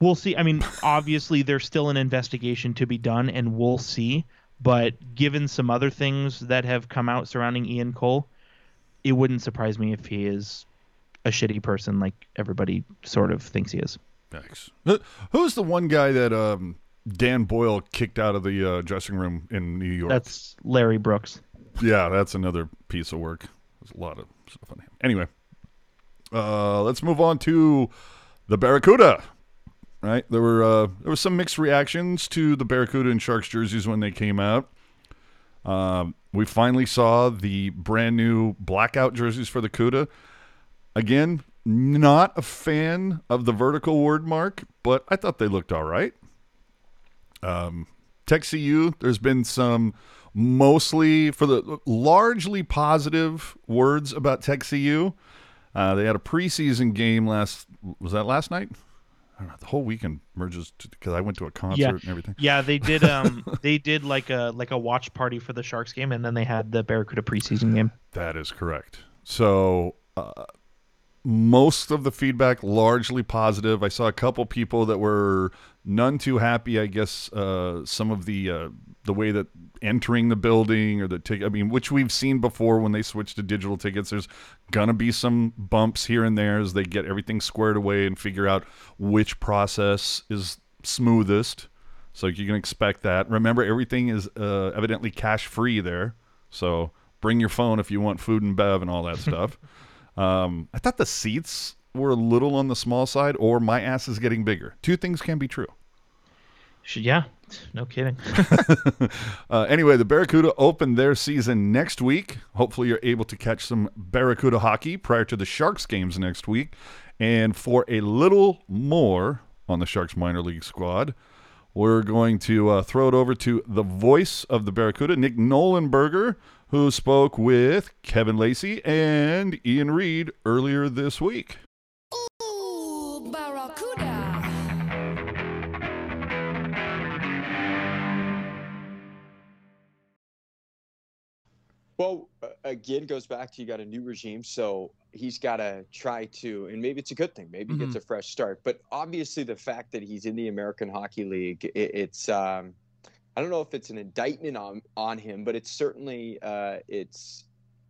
we'll see. I mean, obviously, there's still an investigation to be done, and we'll see. But given some other things that have come out surrounding Ian Cole, it wouldn't surprise me if he is a shitty person like everybody sort of thinks he is. Thanks. Who's the one guy that Dan Boyle kicked out of the dressing room in New York? That's Larry Brooks. Yeah, that's another piece of work. There's a lot of stuff on him. Anyway, let's move on to the Barracuda. Right? There were some mixed reactions to the Barracuda and Sharks jerseys when they came out. We finally saw the brand new blackout jerseys for the Cuda. Again, not a fan of the vertical word mark, but I thought they looked all right. TechCU, there's been some largely positive words about TechCU. They had a preseason game last night? I don't know. The whole weekend merges because I went to a concert and everything. Yeah, they did. They did like a watch party for the Sharks game, and then they had the Barracuda preseason game. That is correct. So. Most of the feedback largely positive. I saw a couple people that were none too happy, I guess, some of the way that entering the building or the ticket, I mean, which we've seen before when they switch to digital tickets. There's going to be some bumps here and there as they get everything squared away and figure out which process is smoothest. So you can expect that. Remember, everything is evidently cash-free there. So bring your phone if you want food and bev and all that stuff. I thought the seats were a little on the small side, or my ass is getting bigger. Two things can be true. Yeah, no kidding. Anyway, the Barracuda open their season next week. Hopefully you're able to catch some Barracuda hockey prior to the Sharks games next week. And for a little more on the Sharks minor league squad, we're going to throw it over to the voice of the Barracuda, Nick Nolenberger, who spoke with Kevin Lacey and Ian Reed earlier this week. Ooh, Barracuda. Well, again, goes back to you got a new regime, so he's got to try to, and maybe it's a good thing, maybe he gets a fresh start. But obviously the fact that he's in the American Hockey League, it's I don't know if it's an indictment on him, but it's certainly I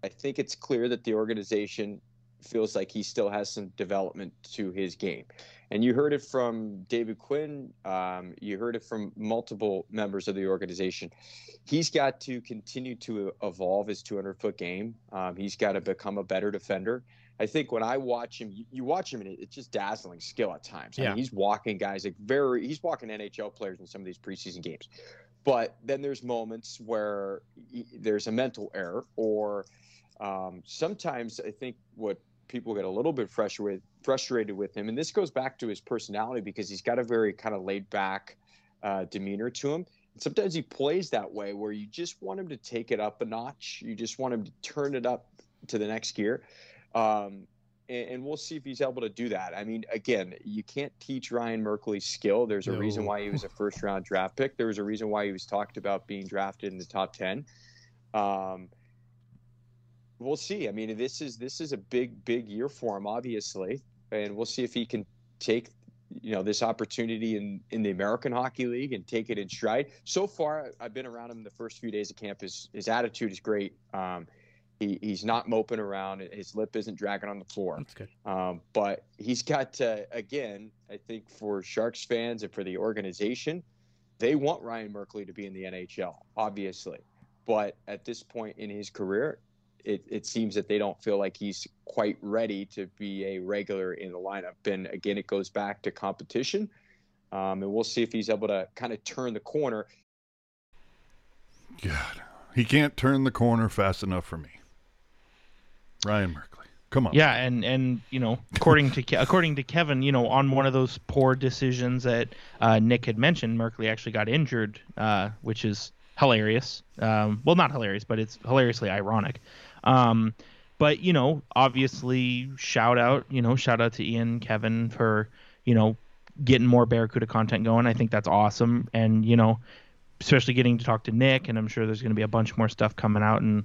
think it's clear that the organization feels like he still has some development to his game. And you heard it from David Quinn. You heard it from multiple members of the organization. He's got to continue to evolve his 200-foot game. He's got to become a better defender. I think when I watch him, you watch him, and it's just dazzling skill at times. I mean, he's walking guys like he's walking NHL players in some of these preseason games. But then there's moments where there's a mental error, or sometimes I think what people get a little bit frustrated with him, and this goes back to his personality, because he's got a very kind of laid-back demeanor to him. And sometimes he plays that way where you just want him to take it up a notch. You just want him to turn it up to the next gear. And we'll see if he's able to do that. I mean, again, you can't teach Ryan Merkley's skill. There's a reason why he was a first-round draft pick. There was a reason why he was talked about being drafted in the top 10. We'll see. I mean, this is a big, big year for him, obviously. And we'll see if he can take, this opportunity in the American Hockey League and take it in stride. So far, I've been around him the first few days of camp. His attitude is great. He's not moping around. His lip isn't dragging on the floor. That's good. But he's got to, again, I think for Sharks fans and for the organization, they want Ryan Merkley to be in the NHL, obviously. But at this point in his career, it seems that they don't feel like he's quite ready to be a regular in the lineup. And, again, it goes back to competition. And we'll see if he's able to kind of turn the corner. God, he can't turn the corner fast enough for me. Ryan Merkley, come on. Yeah, and according to Kevin, on one of those poor decisions that Nick had mentioned, Merkley actually got injured, which is hilarious. Well, not hilarious, but it's hilariously ironic. But obviously, shout out to Ian, Kevin for getting more Barracuda content going. I think that's awesome, and especially getting to talk to Nick, and I'm sure there's going to be a bunch more stuff coming out and.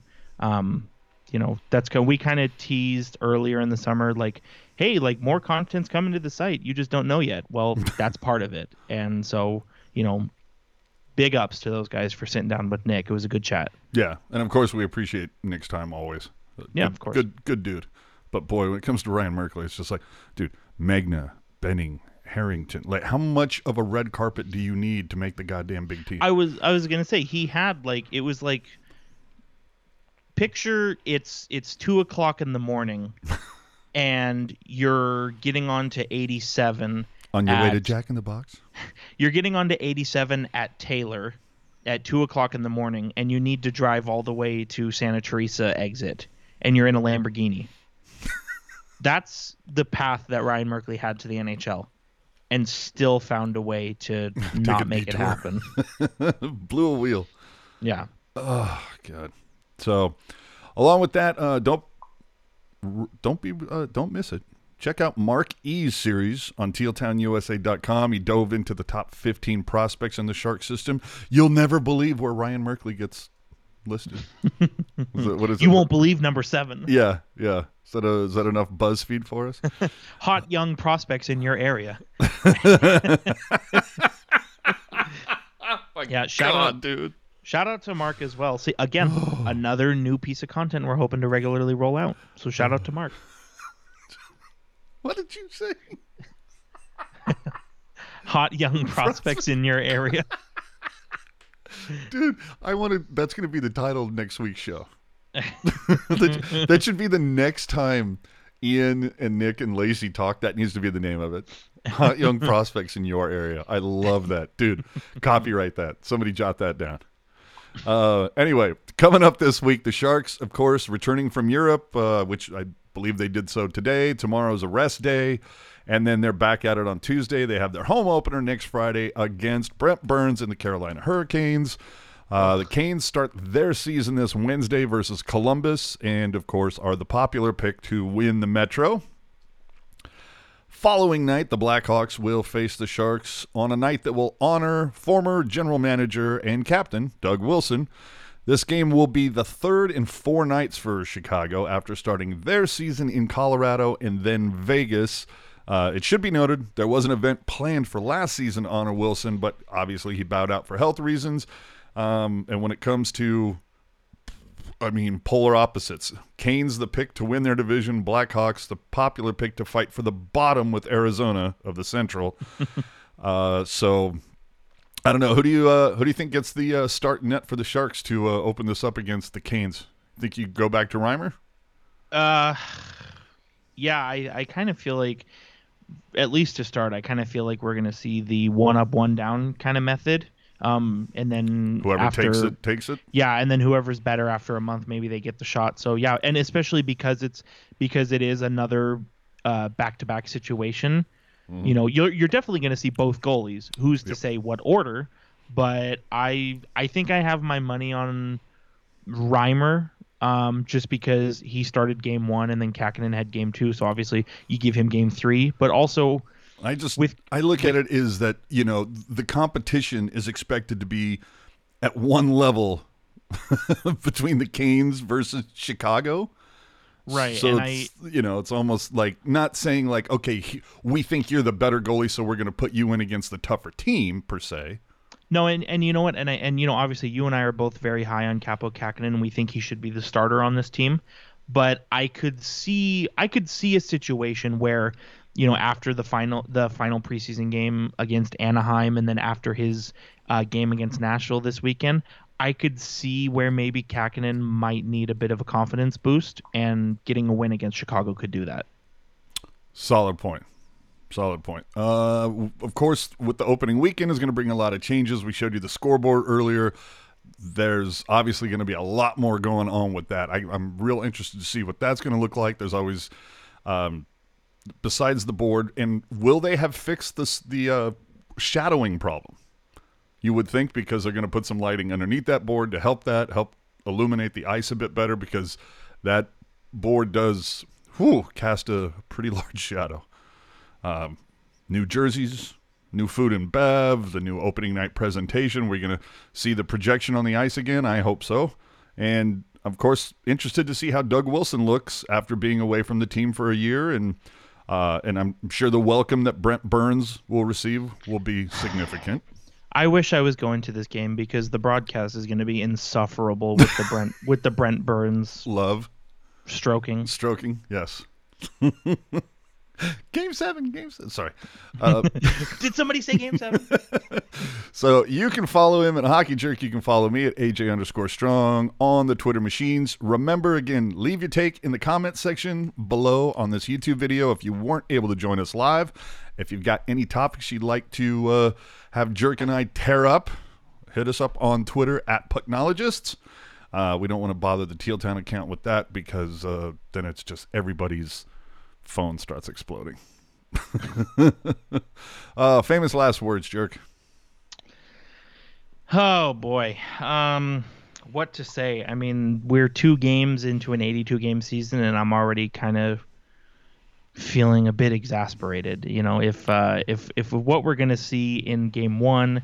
That's good. We kind of teased earlier in the summer, like, hey, like more content's coming to the site. You just don't know yet. Well, that's part of it. And so, big ups to those guys for sitting down with Nick. It was a good chat. Yeah. And of course we appreciate Nick's time always. Yeah, of course. Good dude. But boy, when it comes to Ryan Merkley, it's just like, dude, Magna, Benning, Harrington, like how much of a red carpet do you need to make the goddamn big team? I was going to say he had picture it's 2:00 in the morning and you're getting on to 87 on your way to Jack in the Box. You're getting on to 87 at Taylor at 2:00 in the morning, and you need to drive all the way to Santa Teresa exit, and you're in a Lamborghini. That's the path that Ryan Merkley had to the NHL, and still found a way to not make it happen. Blew a wheel. Yeah. Oh God. So, along with that, don't miss it. Check out Mark E's series on tealtownusa.com. He dove into the top 15 prospects in the Shark system. You'll never believe where Ryan Merkley gets listed. Won't believe number 7. Yeah, yeah. Is that enough BuzzFeed for us? Hot young prospects in your area. Dude. Shout out to Mark as well. See, again, another new piece of content we're hoping to regularly roll out. So shout out to Mark. What did you say? Hot young prospects in your area. Dude, that's going to be the title of next week's show. That should be the next time Ian and Nick and Lacey talk. That needs to be the name of it. Hot young prospects in your area. I love that. Dude, copyright that. Somebody jot that down. Anyway, coming up this week, the Sharks, of course, returning from Europe, which I believe they did so today. Tomorrow's a rest day, and then they're back at it on Tuesday. They have their home opener next Friday against Brent Burns and the Carolina Hurricanes. The Canes start their season this Wednesday versus Columbus, and, of course, are the popular pick to win the Metro. Following night, the Blackhawks will face the Sharks on a night that will honor former general manager and captain Doug Wilson. This game will be the third in 4 nights for Chicago after starting their season in Colorado and then Vegas. It should be noted there was an event planned for last season to honor Wilson, but obviously he bowed out for health reasons. And when it comes to I mean, polar opposites. Canes the pick to win their division. Blackhawks the popular pick to fight for the bottom with Arizona of the Central. So I don't know. Who do you think gets the start net for the Sharks to open this up against the Canes? Think you go back to Reimer? Yeah, I kind of feel like, at least to start, I kind of feel like we're going to see the one up, one down kind of method. And then whoever takes it. Yeah, and then whoever's better after a month, maybe they get the shot. So yeah, and especially because it is another back-to-back situation. Mm-hmm. You know, you're definitely going to see both goalies. Who's to say what order? But I think I have my money on Reimer. Just because he started game one and then Kähkönen had game two, so obviously you give him game three. But also, I look at it is that, you know, the competition is expected to be at one level between the Canes versus Chicago, right? So it's almost like not saying like, okay, we think you're the better goalie, so we're going to put you in against the tougher team per se. No, and you know what, and you know, obviously you and I are both very high on Capo Kähkönen, and we think he should be the starter on this team. But I could see a situation where, you know, after the final preseason game against Anaheim, and then after his game against Nashville this weekend, I could see where maybe Kähkönen might need a bit of a confidence boost, and getting a win against Chicago could do that. Solid point. Solid point. Of course, with the opening weekend is going to bring a lot of changes. We showed you the scoreboard earlier. There's obviously going to be a lot more going on with that. I'm real interested to see what that's going to look like. There's always, besides the board, and will they have fixed the shadowing problem? You would think, because they're going to put some lighting underneath that board to help illuminate the ice a bit better, because that board does cast a pretty large shadow. New jerseys, new food and bev, the new opening night presentation. We're going to see the projection on the ice again. I hope so. And, of course, interested to see how Doug Wilson looks after being away from the team for a year. And I'm sure the welcome that Brent Burns will receive will be significant. I wish I was going to this game, because the broadcast is going to be insufferable with the Brent Burns love stroking. Yes. Game 7. Sorry. Did somebody say Game 7? So you can follow him at Hockey Jerk. You can follow me at AJ_Strong on the Twitter machines. Remember, again, leave your take in the comment section below on this YouTube video if you weren't able to join us live. If you've got any topics you'd like to have Jerk and I tear up, hit us up on Twitter at Pucknologists. We don't want to bother the Teal Town account with that, because then it's just everybody's phone starts exploding. Famous last words, Jerk. Oh boy. What to say? I mean, we're 2 games into an 82 game season, and I'm already kind of feeling a bit exasperated. You know, if what we're gonna see in game 1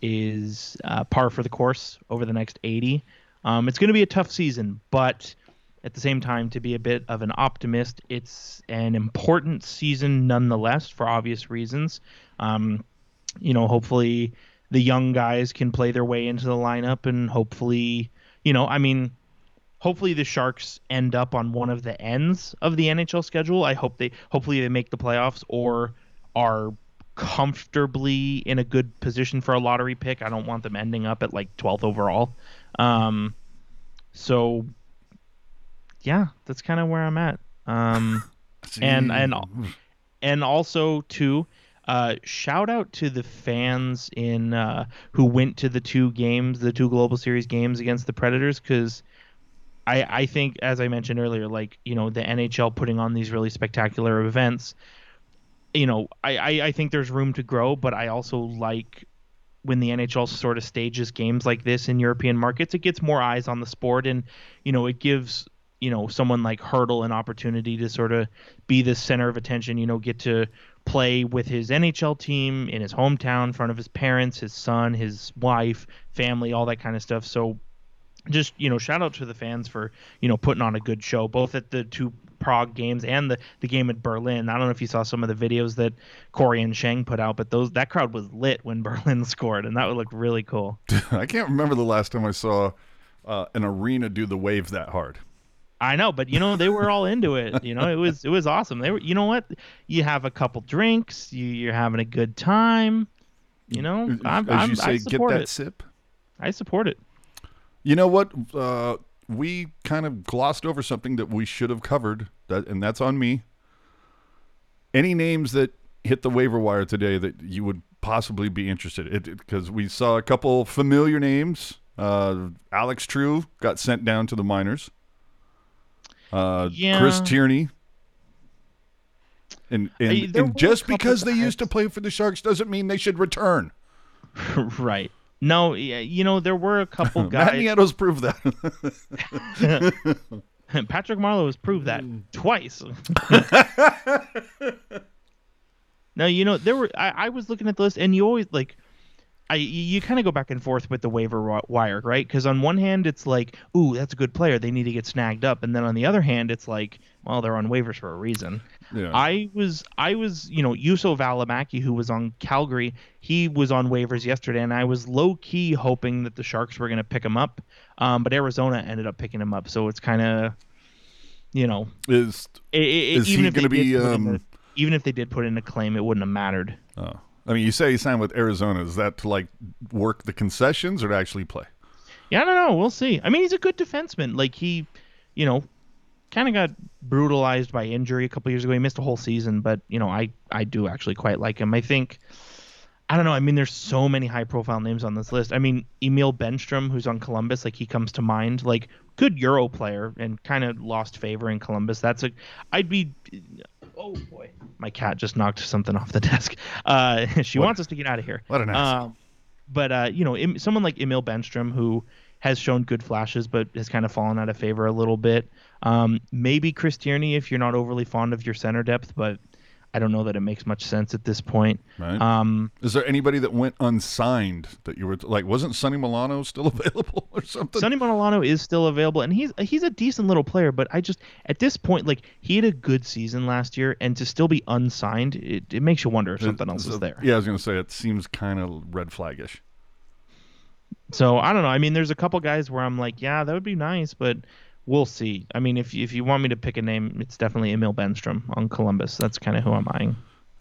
is par for the course over the next 80, it's gonna be a tough season, but at the same time, to be a bit of an optimist, it's an important season nonetheless, for obvious reasons. You know, hopefully the young guys can play their way into the lineup, and hopefully, you know, I mean, hopefully the Sharks end up on one of the ends of the NHL schedule. I hope hopefully they make the playoffs, or are comfortably in a good position for a lottery pick. I don't want them ending up at like 12th overall. So yeah, that's kind of where I'm at. And also too, shout out to the fans in who went to the two Global Series games against the Predators, because I think, as I mentioned earlier, like, you know, the NHL putting on these really spectacular events, you know, I think there's room to grow, but I also like when the NHL sort of stages games like this in European markets, it gets more eyes on the sport, and, you know, it gives, you know, someone like Hurdle an opportunity to sort of be the center of attention, you know, get to play with his NHL team in his hometown, in front of his parents, his son, his wife, family, all that kind of stuff. So just, you know, shout out to the fans for, you know, putting on a good show, both at the 2 Prague games and the game at Berlin. I don't know if you saw some of the videos that Corey and Shang put out, but that crowd was lit when Berlin scored, and that would look really cool. I can't remember the last time I saw an arena do the wave that hard. I know, but, you know, they were all into it. You know, it was awesome. They were, you know what? You have a couple drinks. You're having a good time. You know, I support it. Get that sip. I support it. You know what? We kind of glossed over something that we should have covered, and that's on me. Any names that hit the waiver wire today that you would possibly be interested in? Because we saw a couple familiar names. Alex True got sent down to the minors. Chris Tierney. And just because they used to play for the Sharks doesn't mean they should return. Right. No, you know, there were a couple guys. Matt Nieto's proved that. Patrick Marleau has proved that twice. No, you know, there were. I was looking at the list, and you always, like, you kind of go back and forth with the waiver wire, right? Because on one hand, it's like, ooh, that's a good player. They need to get snagged up. And then on the other hand, it's like, well, they're on waivers for a reason. Yeah. I was, you know, Juuso Välimäki, who was on Calgary, he was on waivers yesterday, and I was low-key hoping that the Sharks were going to pick him up, but Arizona ended up picking him up, so it's kind of, you know. Is even he going to be... even if they did put in a claim, it wouldn't have mattered. Oh. I mean, you say he signed with Arizona. Is that to, like, work the concessions or to actually play? Yeah, I don't know. We'll see. I mean, he's a good defenseman. Like, he, you know, kind of got brutalized by injury a couple years ago. He missed a whole season, but, you know, I do actually quite like him. I think, I don't know. I mean, there's so many high-profile names on this list. I mean, Emil Benstrom, who's on Columbus, like, he comes to mind. Like, good Euro player and kind of lost favor in Columbus. Oh, boy. My cat just knocked something off the desk. She wants us to get out of here. What an ass. But, you know, someone like Emil Benstrom, who has shown good flashes but has kind of fallen out of favor a little bit. Maybe Chris Tierney, if you're not overly fond of your center depth, but I don't know that it makes much sense at this point. Right. Is there anybody that went unsigned that you were like, wasn't Sonny Milano still available or something? Sonny Milano is still available, and he's a decent little player, but I just, at this point, like, he had a good season last year, and to still be unsigned, it makes you wonder if something else is there. Yeah, I was going to say, it seems kind of red flag-ish. So, I don't know. I mean, there's a couple guys where I'm like, yeah, that would be nice, but... We'll see. I mean, if you want me to pick a name, it's definitely Emil Benstrom on Columbus. That's kind of who I'm eyeing.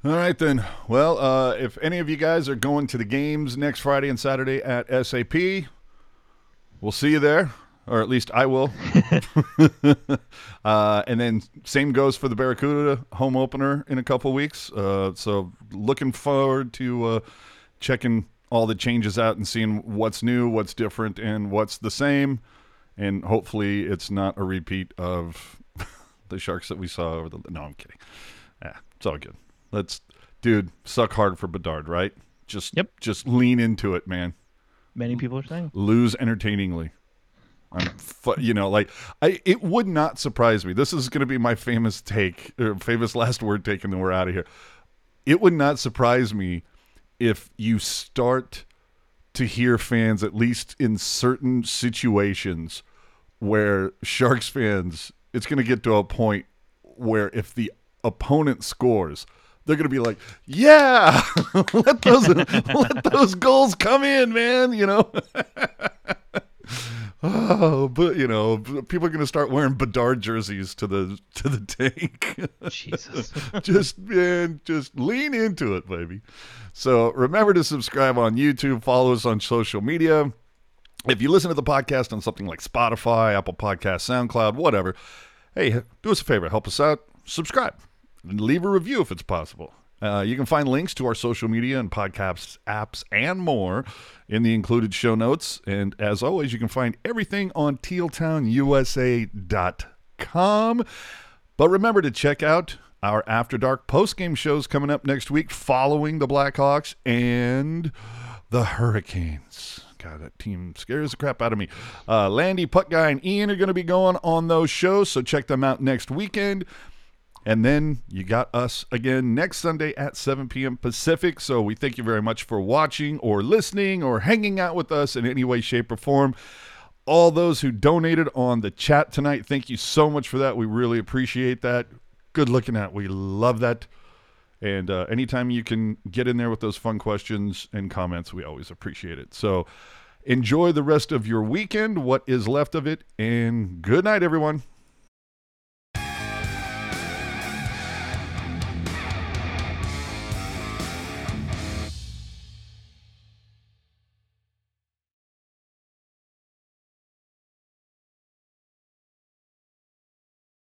All right, then. Well, if any of you guys are going to the games next Friday and Saturday at SAP, we'll see you there, or at least I will. And then same goes for the Barracuda home opener in a couple weeks. So looking forward to checking all the changes out and seeing what's new, what's different, and what's the same. And hopefully it's not a repeat of the Sharks that we saw over the... No, I'm kidding. Yeah, it's all good. Let's... Dude, suck hard for Bedard, right? Just lean into it, man. Many people are saying. Lose entertainingly. It would not surprise me. This is going to be my famous take, or famous last word take, and then we're out of here. It would not surprise me if you start to hear fans, at least in certain situations... where Sharks fans, it's going to get to a point where if the opponent scores, they're going to be like, yeah, let those goals come in, man, you know. Oh, but, you know, people are going to start wearing Bedard jerseys to the Tank. Jesus. Just lean into it, baby. So remember to subscribe on YouTube, follow us on social media. If you listen to the podcast on something like Spotify, Apple Podcasts, SoundCloud, whatever, hey, do us a favor. Help us out. Subscribe. And leave a review if it's possible. You can find links to our social media and podcast apps and more in the included show notes. And as always, you can find everything on tealtownusa.com. But remember to check out our After Dark postgame shows coming up next week following the Blackhawks and the Hurricanes. God, that team scares the crap out of me. Landy, Puck Guy, and Ian are going to be going on those shows, so check them out next weekend. And then you got us again next Sunday at 7 p.m. Pacific, so we thank you very much for watching or listening or hanging out with us in any way, shape, or form. All those who donated on the chat tonight, thank you so much for that. We really appreciate that. Good looking at. We love that. And anytime you can get in there with those fun questions and comments, we always appreciate it. So Enjoy the rest of your weekend, what is left of it, and good night, everyone.